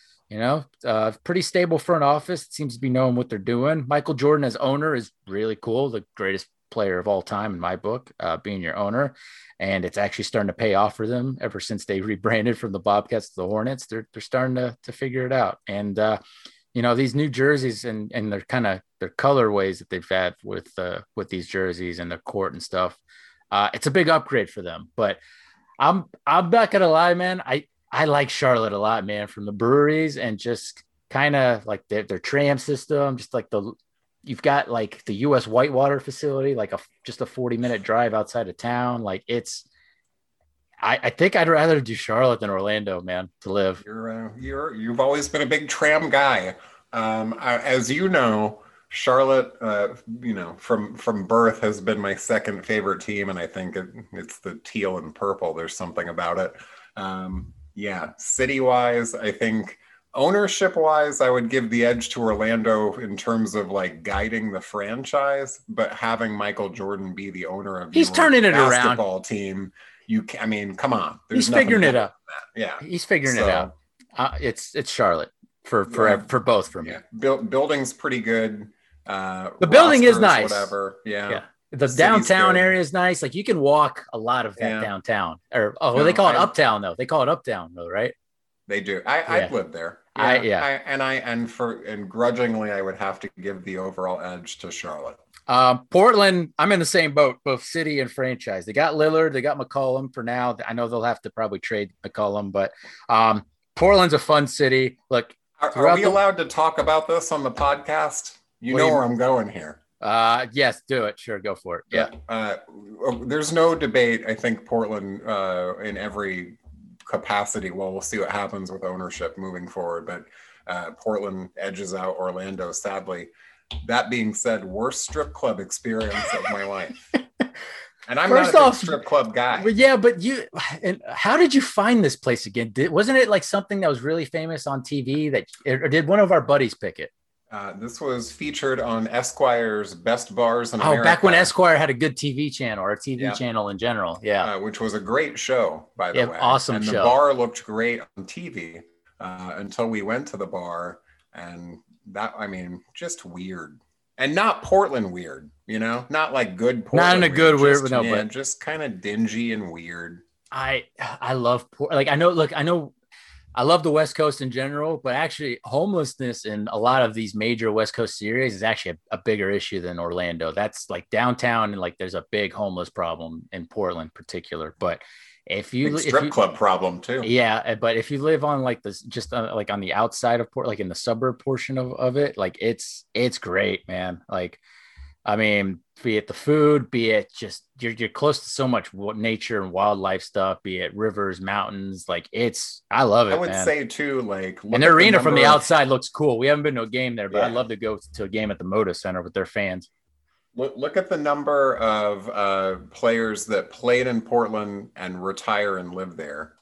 Pretty stable front office. It seems to be knowing what they're doing. Michael Jordan as owner is really cool. The greatest player of all time in my book, being your owner. And it's actually starting to pay off for them ever since they rebranded from the Bobcats to the Hornets. They're starting to figure it out. And, these new jerseys and their kind of their colorways that they've had with these jerseys and the court and stuff. It's a big upgrade for them. But I'm not going to lie, man. I like Charlotte a lot, man, from the breweries and just kind of like their tram system, just like you've got like the U.S. Whitewater facility, like just a 40-minute drive outside of town. Like I think I'd rather do Charlotte than Orlando, man, to live. You've always been a big tram guy. As you know, Charlotte, from birth has been my second favorite team. And I think it's the teal and purple. There's something about it. Yeah, city-wise, I think ownership-wise, I would give the edge to Orlando in terms of like guiding the franchise, but having Michael Jordan be the owner of he's turning it around basketball team. Come on, he's figuring it out. Yeah, he's figuring it out. It's Charlotte for both for me. Yeah. Building's pretty good. The building is nice. Whatever. Yeah. The downtown area is nice. Like you can walk a lot of that downtown they call it uptown though. They call it uptown though, right? They do. I've lived there. Yeah. And grudgingly, I would have to give the overall edge to Charlotte. Portland, I'm in the same boat, both city and franchise. They got Lillard, they got McCollum for now. I know they'll have to probably trade McCollum, but Portland's a fun city. Look, are we allowed to talk about this on the podcast? Where I'm going here. Yes, do it. Sure. Go for it. Yeah. There's no debate. I think Portland, in every capacity, we'll see what happens with ownership moving forward, but, Portland edges out Orlando, sadly. That being said, worst strip club experience of my life. And I'm first not off, a strip club guy. But yeah, but how did you find this place again? Wasn't it like something that was really famous on TV or did one of our buddies pick it? This was featured on Esquire's Best Bars in America. Oh, back when Esquire had a good TV channel or a TV channel in general. Yeah. Which was a great show, by the way. Awesome and show. And the bar looked great on TV until we went to the bar. And that, I mean, just weird. And not Portland weird, Not like good Portland. Not in a good weird, just, but just kind of dingy and weird. I love Portland. Like, I love the West Coast in general, but actually homelessness in a lot of these major West Coast cities is actually a bigger issue than Orlando. That's like downtown and like there's a big homeless problem in Portland in particular. But strip club problem too. Yeah. But if you live on like this, just like on the outside of Portland, like in the suburb portion of it, like it's great, man. Like, I mean, be it the food, be it just you're close to so much nature and wildlife stuff, be it rivers, mountains, like I love it. I would say too, like, and the arena from the outside looks cool. We haven't been to a game there, but I'd love to go to a game at the Moda Center with their fans. Look at the number of players that played in Portland and retire and live there.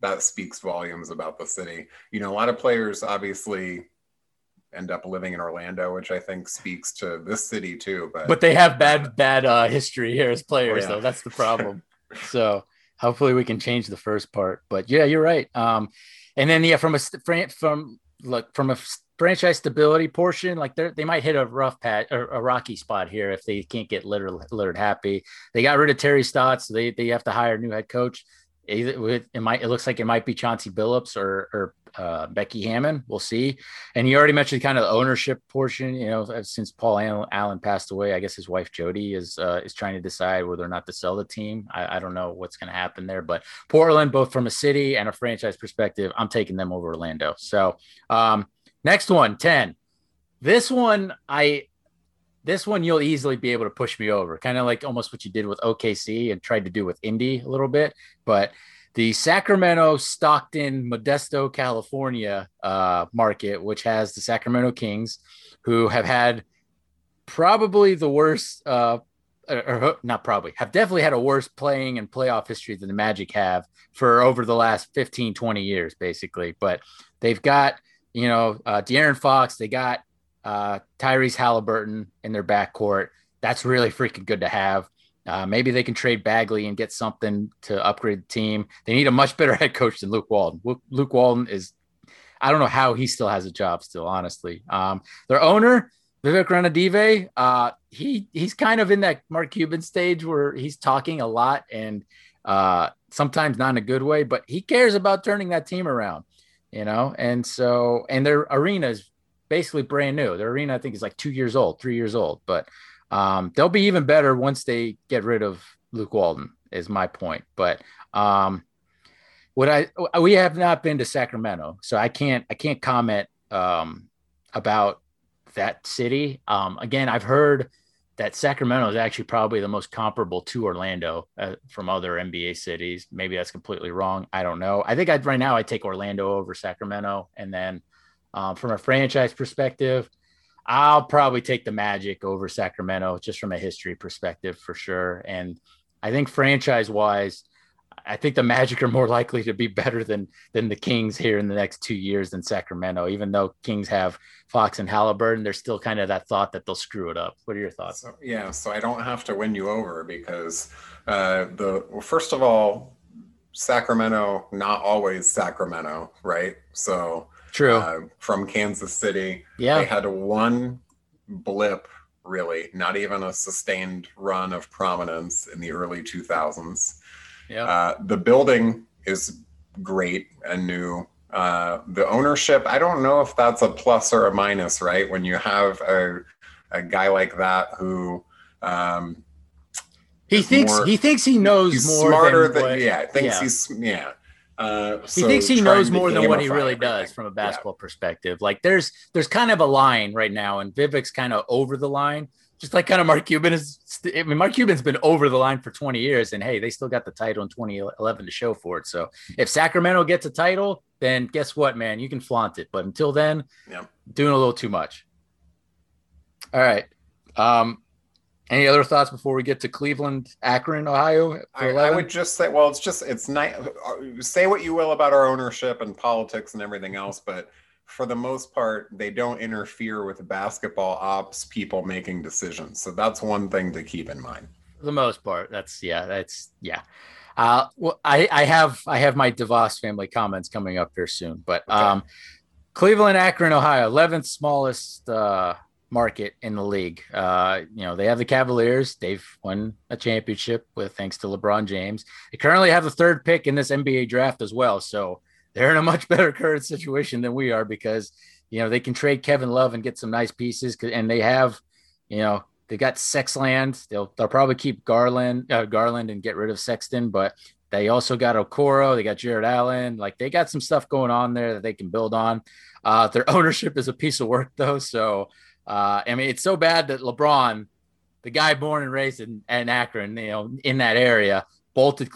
That speaks volumes about the city. You know, a lot of players obviously end up living in Orlando, which I think speaks to this city too. But they have bad history here as players, though. That's the problem. So hopefully we can change the first part. But yeah, you're right. And then from a franchise stability portion, like they might hit a rough patch or a rocky spot here if they can't get littered happy. They got rid of Terry Stotts, so they have to hire a new head coach. It looks like it might be Chauncey Billups or Becky Hammon. We'll see. And you already mentioned kind of the ownership portion. You know, since Paul Allen passed away, I guess his wife Jody is trying to decide whether or not to sell the team. I don't know what's going to happen there, but Portland, both from a city and a franchise perspective, I'm taking them over Orlando. So next one, 10. This one you'll easily be able to push me over, kind of like almost what you did with OKC and tried to do with Indy a little bit. But the Sacramento, Stockton, Modesto, California market, which has the Sacramento Kings, who have had probably the worst, have definitely had a worse playing and playoff history than the Magic have for over the last 15, 20 years, basically. But they've got, you know, De'Aaron Fox, they got Tyrese Halliburton in their backcourt. That's really freaking good to have. Maybe they can trade Bagley and get something to upgrade the team. They need a much better head coach than Luke Walton. Luke Walton is, I don't know how he still has a job still, honestly. Their owner, Vivek Ranadive, he's kind of in that Mark Cuban stage where he's talking a lot and sometimes not in a good way, but he cares about turning that team around, you know? And their arena is basically brand new. Their arena, I think, is like 3 years old, but they'll be even better once they get rid of Luke Walton is my point. But we have not been to Sacramento, so I can't comment about that city. Again, I've heard that Sacramento is actually probably the most comparable to Orlando from other NBA cities. Maybe that's completely wrong. I don't know. I think right now I take Orlando over Sacramento, and then from a franchise perspective, I'll probably take the Magic over Sacramento, just from a history perspective for sure. And I think franchise-wise, I think the Magic are more likely to be better than the Kings here in the next 2 years than Sacramento. Even though Kings have Fox and Halliburton, there's still kind of that thought that they'll screw it up. What are your thoughts? So I don't have to win you over because first of all, Sacramento, not always Sacramento, right? So true. From Kansas City. Yeah. They had one blip, really, not even a sustained run of prominence in the early 2000s. Yeah. The building is great and new. The ownership, I don't know if that's a plus or a minus, right? When you have a guy like that who he thinks he knows more. Smarter than he's. He thinks he knows more than what he really does from a basketball perspective. Like there's kind of a line right now, and Vivek's kind of over the line, just like kind of Mark Cuban is. I mean, Mark Cuban's been over the line for 20 years, and hey, they still got the title in 2011 to show for it. So if Sacramento gets a title, then guess what, man, you can flaunt it. But until then, doing a little too much. All right. Any other thoughts before we get to Cleveland, Akron, Ohio? I would just say, well, it's nice. Say what you will about our ownership and politics and everything else, but for the most part, they don't interfere with basketball ops people making decisions. So that's one thing to keep in mind. For the most part, that's. Well, I have my DeVos family comments coming up here soon, but okay. Cleveland, Akron, Ohio, 11th smallest market in the league. You know, they have the Cavaliers. They've won a championship thanks to LeBron James. They currently have the third pick in this NBA draft as well. So they're in a much better current situation than we are because, you know, they can trade Kevin Love and get some nice pieces. And they have, you know, they got Sexland. They'll probably keep Garland and get rid of Sexton, but they also got Okoro. They got Jared Allen. Like they got some stuff going on there that they can build on. Their ownership is a piece of work though. So, I mean, it's so bad that LeBron, the guy born and raised in Akron, you know, in that area, bolted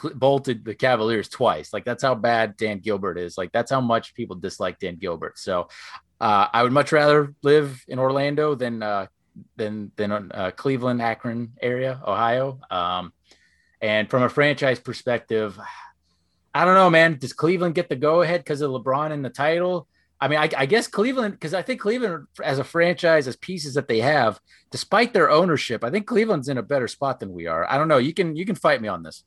the Cavaliers twice. Like that's how bad Dan Gilbert is. Like that's how much people dislike Dan Gilbert. So I would much rather live in Orlando than than Cleveland, Akron area, Ohio. And from a franchise perspective, I don't know, man. Does Cleveland get the go-ahead because of LeBron and the title? I mean, I guess Cleveland, because I think Cleveland as a franchise, as pieces that they have, despite their ownership, I think Cleveland's in a better spot than we are. I don't know. You can fight me on this.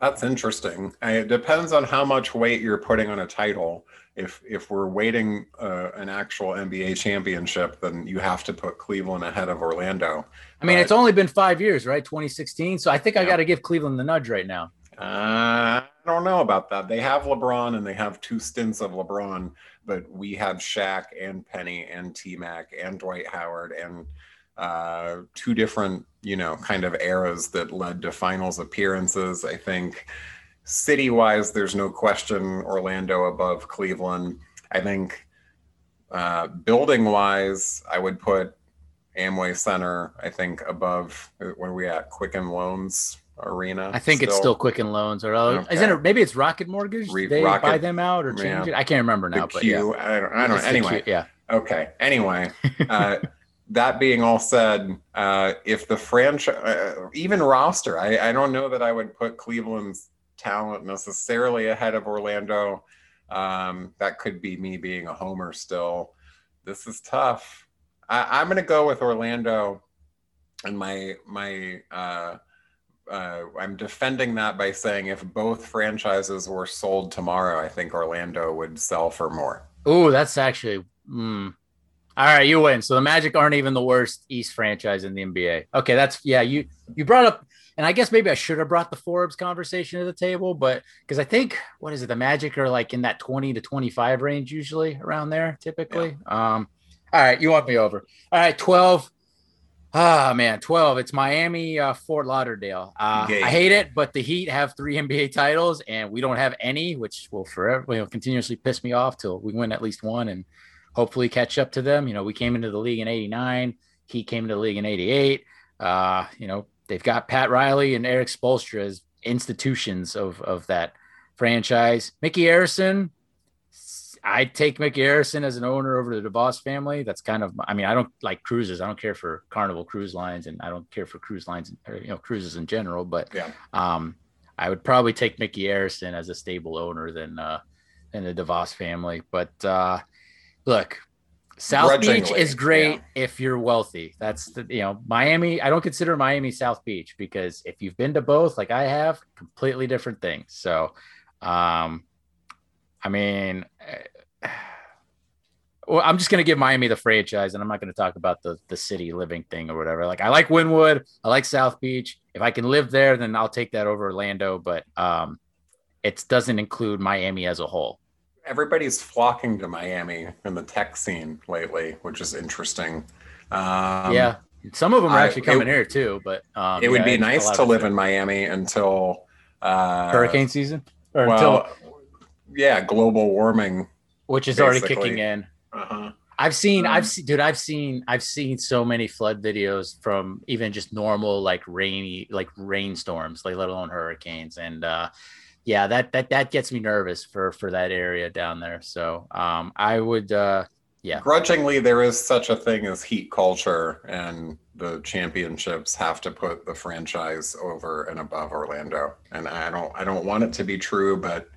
That's interesting. It depends on how much weight you're putting on a title. If we're waiting an actual NBA championship, then you have to put Cleveland ahead of Orlando. I mean, it's only been 5 years, right? 2016. So I think I got to give Cleveland the nudge right now. I don't know about that. They have LeBron and they have two stints of LeBron, but we have Shaq and Penny and T-Mac and Dwight Howard and two different, kind of eras that led to finals appearances. I think city-wise, there's no question Orlando above Cleveland. I think building-wise, I would put Amway Center, I think, above, where are we at? Quicken Loans Arena? I think it's still Quicken Loans. Or okay. Isn't it? Maybe it's Rocket Mortgage? Rocket, buy them out or change it? I can't remember now. Yeah. I don't know. Anyway. Yeah. Okay. Anyway. That being all said, if the franchise, even roster, I don't know that I would put Cleveland's talent necessarily ahead of Orlando. That could be me being a homer still. This is tough. I'm going to go with Orlando, and I'm defending that by saying if both franchises were sold tomorrow, I think Orlando would sell for more. Oh, that's actually. All right, you win. So the Magic aren't even the worst East franchise in the NBA. Okay, you brought up, and I guess maybe I should have brought the Forbes conversation to the table, but because I think, what is it, the Magic are like in that 20 to 25 range usually, around there typically. Yeah. All right, you want me over. All right, 12. Ah, man, 12. It's Miami, Fort Lauderdale. I hate it, but the Heat have 3 NBA titles, and we don't have any, which will forever continuously piss me off till we win at least one and hopefully catch up to them. We came into the league in 89. He came into the league in 88. They've got Pat Riley and Eric Spoelstra as institutions of that franchise. Mickey Arison. I'd take Mickey Arison as an owner over to the DeVos family. That's I don't like cruises. I don't care for Carnival Cruise Lines, and I don't care for cruise lines, or, cruises in general. But I would probably take Mickey Arison as a stable owner than the DeVos family. But, look, South Beach is great if you're wealthy. That's Miami. I don't consider Miami South Beach, because if you've been to both, like I have, completely different things. So, I'm just going to give Miami the franchise, and I'm not going to talk about the city living thing or whatever. Like, I like Wynwood. I like South Beach. If I can live there, then I'll take that over Orlando. But it doesn't include Miami as a whole. Everybody's flocking to Miami in the tech scene lately, which is interesting. Yeah. Some of them are actually coming here too, but it would be nice to live in Miami until hurricane season global warming, which is basically already kicking in. Uh-huh. I've seen so many flood videos from even just normal, rainstorms, let alone hurricanes. And, yeah, that gets me nervous for that area down there. So I would, Grudgingly, there is such a thing as heat culture, and the championships have to put the franchise over and above Orlando. And I don't want it to be true, but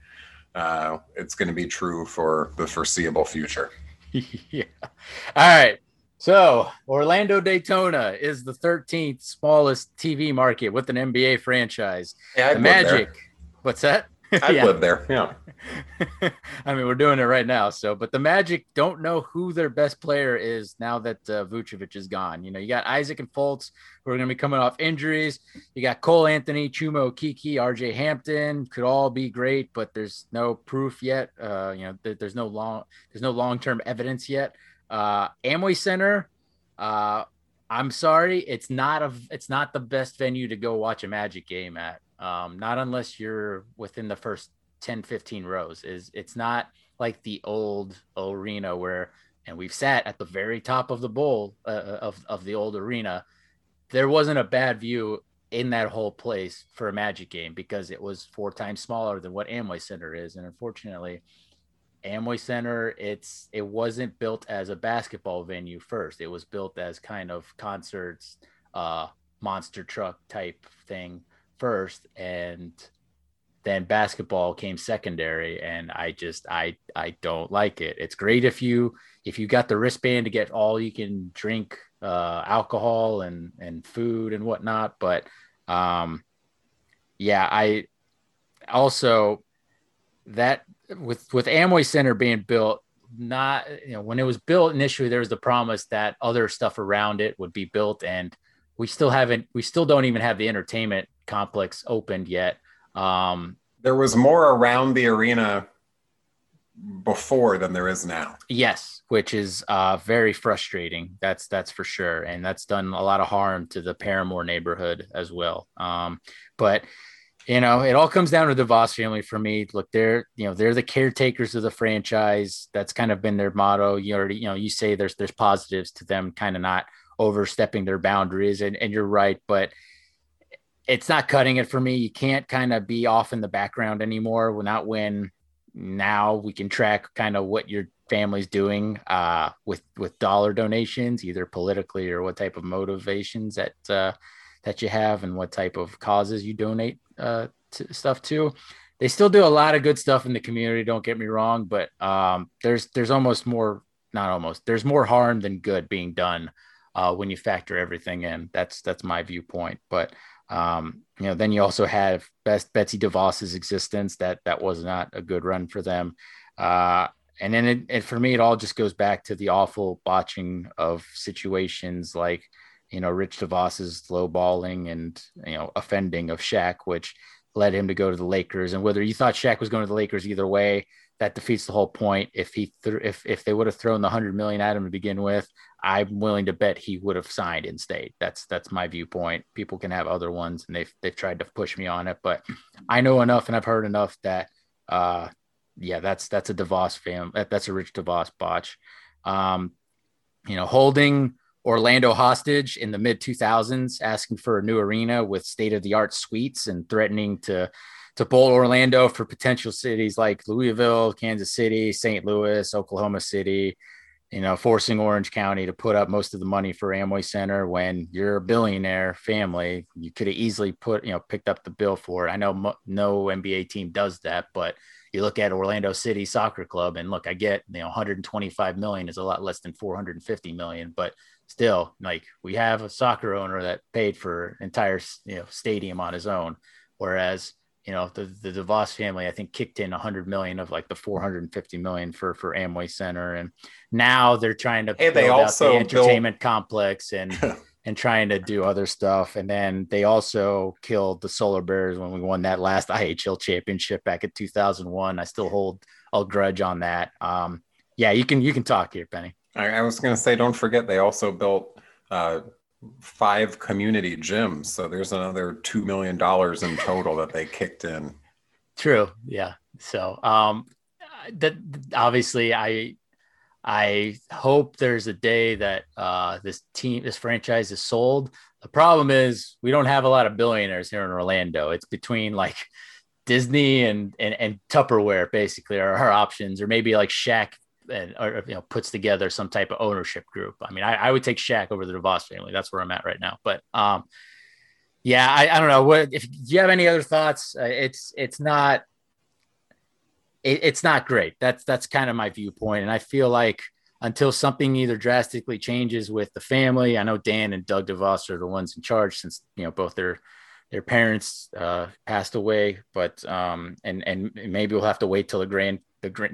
it's going to be true for the foreseeable future. Yeah. All right. So Orlando Daytona is the 13th smallest TV market with an NBA franchise. Yeah, the Magic. What's that? I live there. Yeah. I mean, we're doing it right now. So, but the Magic don't know who their best player is now that Vucevic is gone. You got Isaac and Fultz, who are going to be coming off injuries. You got Cole Anthony, Chuma Okeke, RJ Hampton. Could all be great, but there's no proof yet. There's no long-term evidence yet. Amway Center. I'm sorry, it's not the best venue to go watch a Magic game at. Not unless you're within the first 10, 15 rows. It's not like the old arena and we've sat at the very top of the bowl of the old arena. There wasn't a bad view in that whole place for a Magic game because it was 4 times smaller than what Amway Center is. And unfortunately, Amway Center, it wasn't built as a basketball venue first. It was built as kind of concerts, monster truck type thing first, and then basketball came secondary. And I don't like it. It's great if you got the wristband to get all you can drink alcohol and food and whatnot, but I also that with Amway Center being built, not, you know, when it was built initially, there was the promise that other stuff around it would be built, and we still don't even have the entertainment complex opened yet. There was more around the arena before than there is now. Yes, which is very frustrating. That's for sure. And that's done a lot of harm to the Paramore neighborhood as well. But you know, it all comes down to the Voss family for me. Look, they're the caretakers of the franchise. That's kind of been their motto. You say there's positives to them kind of not overstepping their boundaries, and you're right, but it's not cutting it for me. You can't kind of be off in the background anymore. Well, not when now we can track kind of what your family's doing with dollar donations, either politically or what type of motivations that you have and what type of causes you donate stuff to. They still do a lot of good stuff in the community, don't get me wrong, but there's more harm than good being done when you factor everything in. That's my viewpoint. But then you also have Betsy DeVos's existence. That was not a good run for them. And then for me, it all just goes back to the awful botching of situations like, you know, Rich DeVos's lowballing and, you know, offending of Shaq, which led him to go to the Lakers. And whether you thought Shaq was going to the Lakers either way, that defeats the whole point. If if they would have thrown the $100 million at him to begin with, I'm willing to bet he would have signed and stayed. That's my viewpoint. People can have other ones, and they've tried to push me on it, but I know enough and I've heard enough that that's a DeVos family. That's a Rich DeVos botch. Holding Orlando hostage in the mid-2000s, asking for a new arena with state-of-the-art suites and threatening to bowl Orlando for potential cities like Louisville, Kansas City, St. Louis, Oklahoma City, you know, forcing Orange County to put up most of the money for Amway Center when you're a billionaire family. You could have easily picked up the bill for it. I know no NBA team does that, but you look at Orlando City Soccer Club, and look, I get, you know, $125 million is a lot less than $450 million, but still, like, we have a soccer owner that paid for an entire, you know, stadium on his own, whereas, you know, the DeVos family, I think, kicked in $100 million of like the $450 million for Amway Center, and now they're trying to build out the entertainment complex and trying to do other stuff. And then they also killed the Solar Bears when we won that last IHL championship back in 2001. I still hold a grudge on that. You can talk here, Penny. I was going to say, don't forget, they also built 5 community gyms. So there's another $2 million in total that they kicked in. True. Yeah. So that obviously I hope there's a day that this franchise is sold. The problem is we don't have a lot of billionaires here in Orlando. It's between like Disney and Tupperware, basically, are our options, or maybe like Shaq puts together some type of ownership group. I mean, I would take Shaq over the DeVos family. That's where I'm at right now. But I don't know. Do you have any other thoughts? It's not great. That's kind of my viewpoint. And I feel like until something either drastically changes with the family, I know Dan and Doug DeVos are the ones in charge since, you know, both their parents passed away, but and maybe we'll have to wait till Rich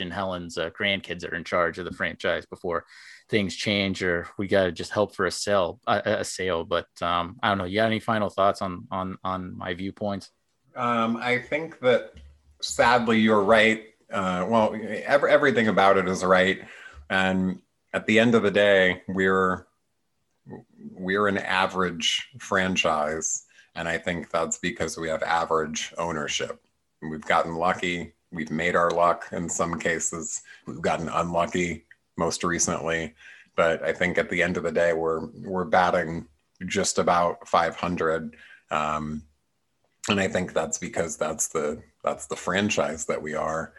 and Helen's grandkids are in charge of the franchise before things change, or we got to just help for a sale. But I don't know. You got any final thoughts on my viewpoints? I think that sadly you're right. Well, everything about it is right. And at the end of the day, we're an average franchise. And I think that's because we have average ownership. We've gotten lucky. We've made our luck in some cases. We've gotten unlucky most recently. But I think at the end of the day, we're batting just about .500. And I think that's because that's the that's the franchise that we are.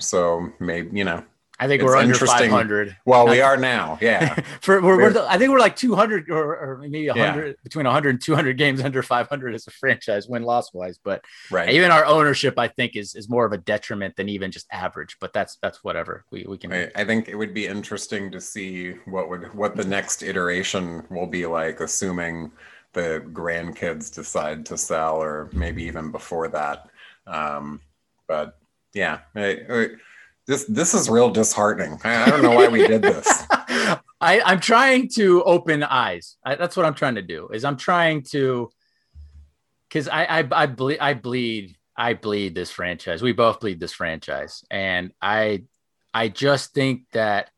So maybe, you know, I think we're under 500. Well, we are now. Yeah. I think we're like 200 or maybe 100, between 100 and 200 games under 500 as a franchise win-loss wise. But even our ownership, I think, is more of a detriment than even just average. But that's whatever we can. I think it would be interesting to see what the next iteration will be like, assuming the grandkids decide to sell, or maybe even before that. But yeah. This is real disheartening. I don't know why we did this. I'm trying to open eyes. That's what I'm trying to do. Because I bleed this franchise. We both bleed this franchise, and I just think that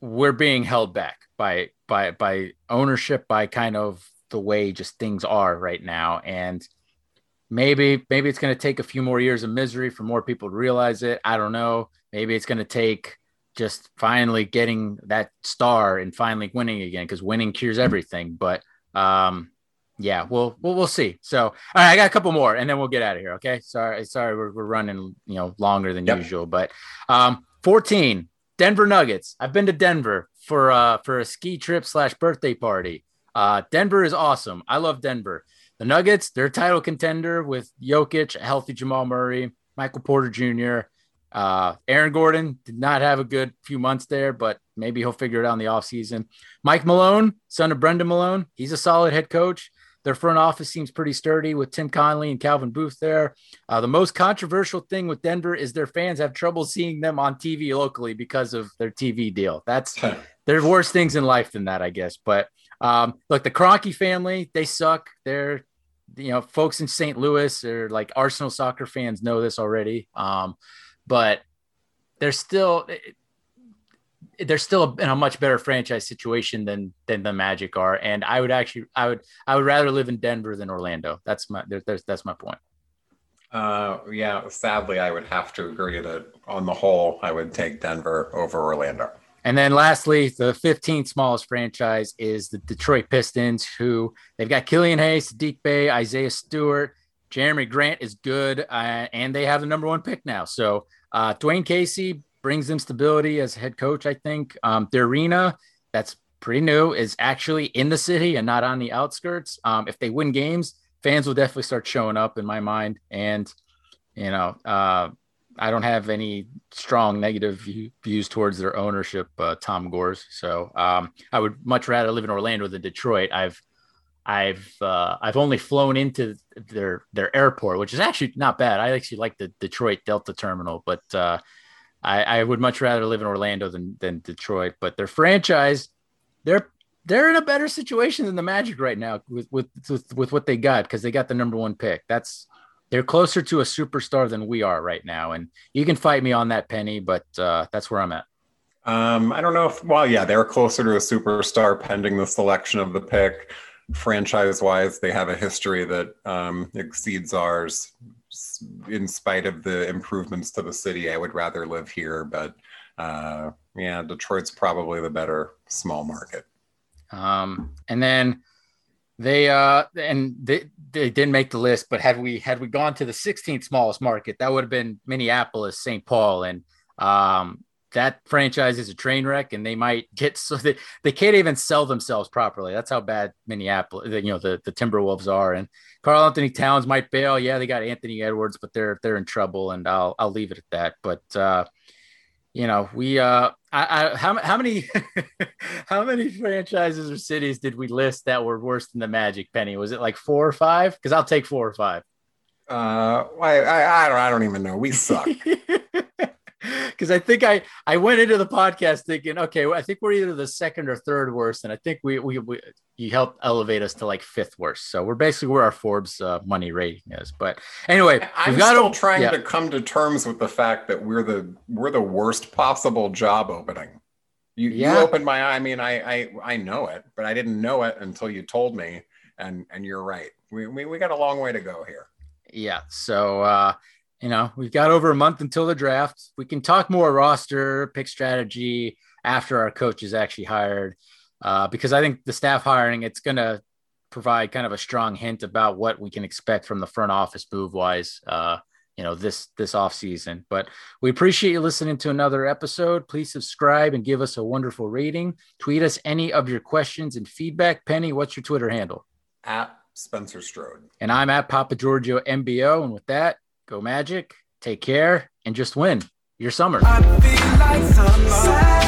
we're being held back by ownership, by kind of the way just things are right now, and. Maybe it's going to take a few more years of misery for more people to realize it. I don't know. Maybe it's going to take just finally getting that star and finally winning again, because winning cures everything. But we'll see. So, all right, I got a couple more, and then we'll get out of here. Okay, sorry, we're running longer than usual. But 14, Denver Nuggets. I've been to Denver for a ski trip / birthday party. Denver is awesome. I love Denver. The Nuggets, they're a title contender with Jokic, a healthy Jamal Murray, Michael Porter Jr. Aaron Gordon did not have a good few months there, but maybe he'll figure it out in the offseason. Mike Malone, son of Brendan Malone, he's a solid head coach. Their front office seems pretty sturdy with Tim Conley and Calvin Booth there. The most controversial thing with Denver is their fans have trouble seeing them on TV locally because of their TV deal. That's there's worse things in life than that, I guess. But look, the Kroenke family, they suck. They're folks in St. Louis or like Arsenal soccer fans know this already. But they're still in a much better franchise situation than the Magic are. And I would rather live in Denver than Orlando. That's my point. Sadly, I would have to agree that on the whole, I would take Denver over Orlando. And then lastly, the 15th smallest franchise is the Detroit Pistons, who they've got Killian Hayes, Sadiq Bey, Isaiah Stewart, Jeremy Grant is good, and they have the number 1 pick now. So Dwayne Casey brings them stability as head coach, I think. Their arena, that's pretty new, is actually in the city and not on the outskirts. If they win games, fans will definitely start showing up in my mind. And, I don't have any strong negative views towards their ownership, Tom Gores. So I would much rather live in Orlando than Detroit. I've only flown into their airport, which is actually not bad. I actually like the Detroit Delta terminal, but I would much rather live in Orlando than Detroit. But their franchise, they're in a better situation than the Magic right now with what they got, because they got the number 1 pick. They're closer to a superstar than we are right now. And you can fight me on that, Penny, but that's where I'm at. I don't know they're closer to a superstar pending the selection of the pick. Franchise-wise, they have a history that exceeds ours. In spite of the improvements to the city, I would rather live here. But Detroit's probably the better small market. And then... They didn't make the list, but had we gone to the 16th smallest market, that would have been Minneapolis, St. Paul, and that franchise is a train wreck, and they might get so that they can't even sell themselves properly. That's how bad Minneapolis, the Timberwolves are. And Karl Anthony Towns might bail. Yeah, they got Anthony Edwards, but they're in trouble, and I'll leave it at that. But how many how many franchises or cities did we list that were worse than the Magic, Penny? Was it like 4 or 5? Because I'll take 4 or 5. I don't even know. We suck. Because I think I went into the podcast thinking, okay, well, I think we're either the 2nd or 3rd worst, and I think you helped elevate us to like 5th worst. So we're basically where our Forbes money rating is. But anyway, I'm still trying to come to terms with the fact that we're the worst possible job opening. You opened my eye. I mean, I know it, but I didn't know it until you told me. And you're right. We got a long way to go here. Yeah. So. We've got over a month until the draft. We can talk more roster, pick strategy after our coach is actually hired, because I think the staff hiring, it's going to provide kind of a strong hint about what we can expect from the front office move wise, this off season. But we appreciate you listening to another episode. Please subscribe and give us a wonderful rating. Tweet us any of your questions and feedback. Penny, what's your Twitter handle? At Spencer Strode. And I'm at Papa Giorgio MBO. And with that, go Magic, take care, and just win your summer. I feel like summer.